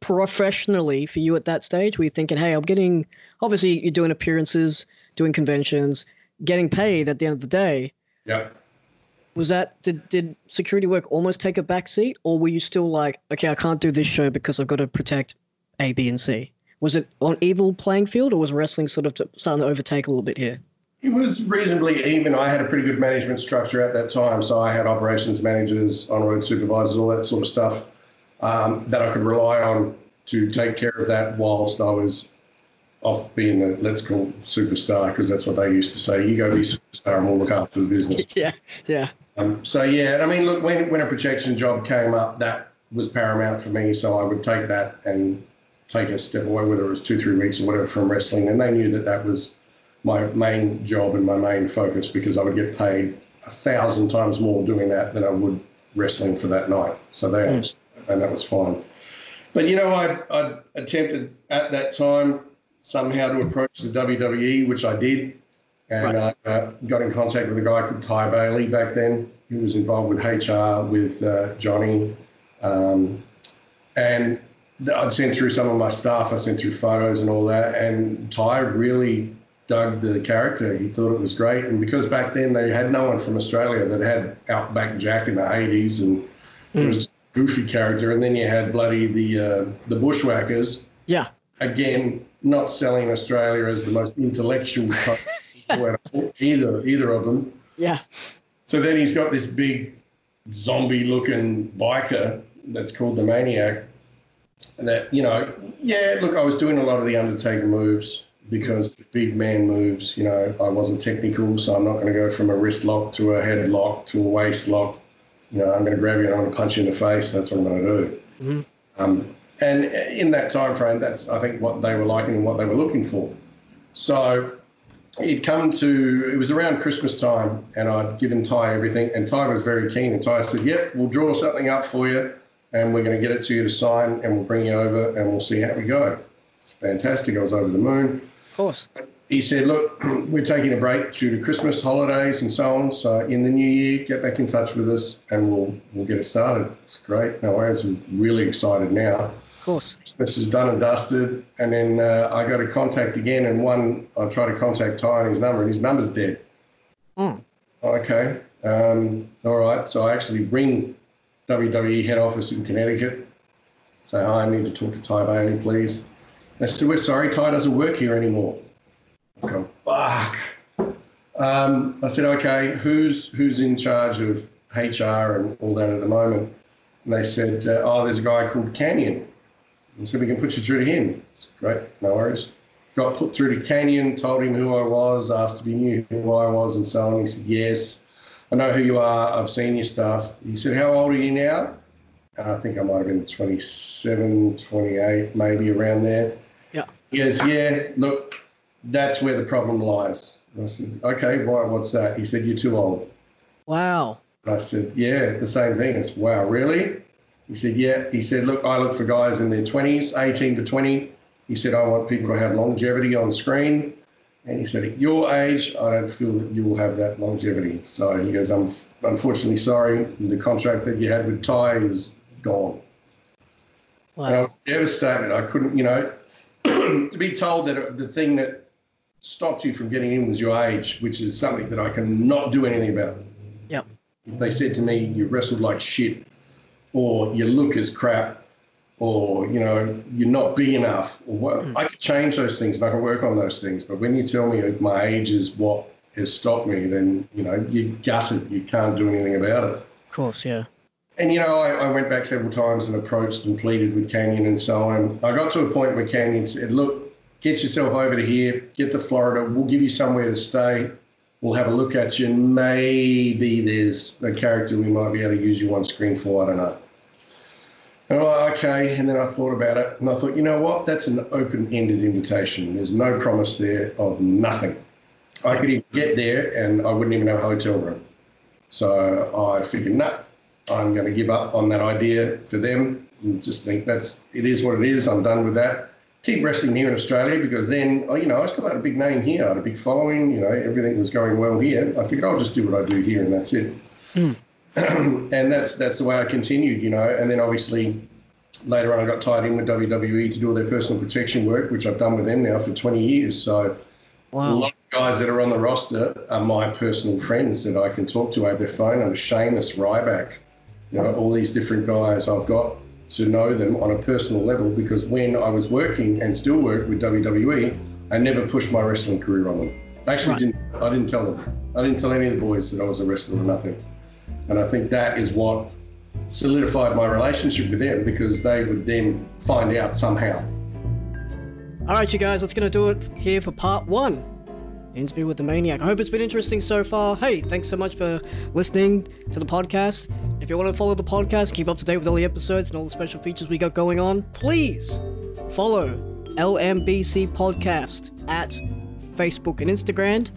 professionally for you at that stage? Were you thinking, hey, I'm getting, obviously you're doing appearances, doing conventions, getting paid at the end of the day. Yeah. Was that, did security work almost take a back seat, or were you still like, okay, I can't do this show because I've got to protect A, B, and C? Was it on equal playing field, or was wrestling sort of starting to overtake a little bit here? It was reasonably even. I had a pretty good management structure at that time, so I had operations managers, on-road supervisors, all that sort of stuff. That I could rely on to take care of that whilst I was off being the, let's call, superstar, because that's what they used to say. You go be superstar and we'll look after the business. Yeah. So, yeah, I mean, look, when a protection job came up, that was paramount for me, so I would take that and take a step away, whether it was 2-3 weeks or whatever, from wrestling, and they knew that that was my main job and my main focus, because I would get paid 1,000 times more doing that than I would wrestling for that night. So they understood. And that was fine. But, you know, I attempted at that time somehow to approach the WWE, which I did, and I got in contact with a guy called Ty Bailey back then, who was involved with HR, with Johnny, and I'd sent through some of my stuff. I sent through photos and all that, and Ty really dug the character. He thought it was great, and because back then they had no one from Australia that had Outback Jack in the 80s, and it was just goofy character, and then you had bloody the Bushwhackers. Yeah. Again, not selling Australia as the most intellectual country either of them. Yeah. So then he's got this big zombie-looking biker that's called the Maniac. That, you know, yeah, look, I was doing a lot of the Undertaker moves because the big man moves. You know, I wasn't technical, so I'm not going to go from a wrist lock to a head lock to a waist lock. You know, I'm going to grab you and I'm going to punch you in the face. That's what I'm going to do. And in that time frame, that's, I think, what they were liking and what they were looking for. So it was around Christmas time, and I'd given Ty everything, and Ty was very keen, and Ty said, yep, we'll draw something up for you, and we're going to get it to you to sign, and we'll bring you over, and we'll see how we go. It's fantastic. I was over the moon. Of course. He said, look, we're taking a break due to Christmas holidays and so on. So in the new year, get back in touch with us and we'll get it started. It's great. No worries. I'm really excited now. Of course. This is done and dusted. And then I go to contact again. And I try to contact Ty and his number, and his number's dead. Okay. All right. So I actually ring WWE head office in Connecticut. Say, I need to talk to Ty Bailey, please. They said, we're sorry, Ty doesn't work here anymore. Go, fuck. I said, okay, who's in charge of HR and all that at the moment? And they said, there's a guy called Canyon. And so we can put you through to him. I said, great, no worries. Got put through to Canyon, told him who I was, asked if he knew who I was and so on. He said, yes, I know who you are. I've seen your stuff. He said, how old are you now? And I think I might have been 27, 28, maybe around there. Yeah. He goes, yeah, look, that's where the problem lies. I said, okay, why? What's that? He said, you're too old. Wow. I said, yeah, the same thing. I said, wow, really? He said, yeah. He said, look, I look for guys in their 20s, 18 to 20. He said, I want people to have longevity on screen. And he said, at your age, I don't feel that you will have that longevity. So he goes, I'm unfortunately sorry. The contract that you had with Ty is gone. Wow. And I was devastated. I couldn't, you know, to be told that the thing that stopped you from getting in was your age, which is something that I can not do anything about. Yep. If they said to me, you wrestled like shit, or you look as crap, or, you know, you're not big enough. Or what, I could change those things and I can work on those things. But when you tell me that my age is what has stopped me, then, you know, you're gutted. You can't do anything about it. Of course, yeah. And, you know, I went back several times and approached and pleaded with Canyon and so on. I got to a point where Canyon said, look, get yourself over to here, get to Florida, we'll give you somewhere to stay, we'll have a look at you, and maybe there's a character we might be able to use you on screen for, I don't know. And I'm like, okay, and then I thought about it, and I thought, you know what, that's an open-ended invitation. There's no promise there of nothing. I could even get there, and I wouldn't even have a hotel room. So I figured, no, I'm going to give up on that idea for them and just think it is what it is. I'm done with that. Keep wrestling here in Australia, because then, you know, I still had a big name here, I had a big following, you know, everything was going well here. I figured I'll just do what I do here and that's it. And that's the way I continued, you know. And then obviously later on I got tied in with WWE to do all their personal protection work, which I've done with them now for 20 years. So wow. A lot of guys that are on the roster are my personal friends that I can talk to over their phone. I'm Seamus, Ryback, you know, all these different guys. I've got to know them on a personal level, because when I was working and still work with WWE, I never pushed my wrestling career on them. I didn't tell them. I didn't tell any of the boys that I was a wrestler or nothing. And I think that is what solidified my relationship with them, because they would then find out somehow. All right, you guys, that's going to do it here for part one. The interview with the Maniac. I hope it's been interesting so far. Hey, thanks so much for listening to the podcast. If you want to follow the podcast, keep up to date with all the episodes and all the special features we got going on, please follow LMBC Podcast at Facebook and Instagram,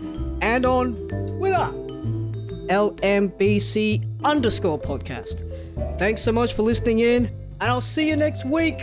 and on Twitter, LMBC_podcast. Thanks so much for listening in, and I'll see you next week.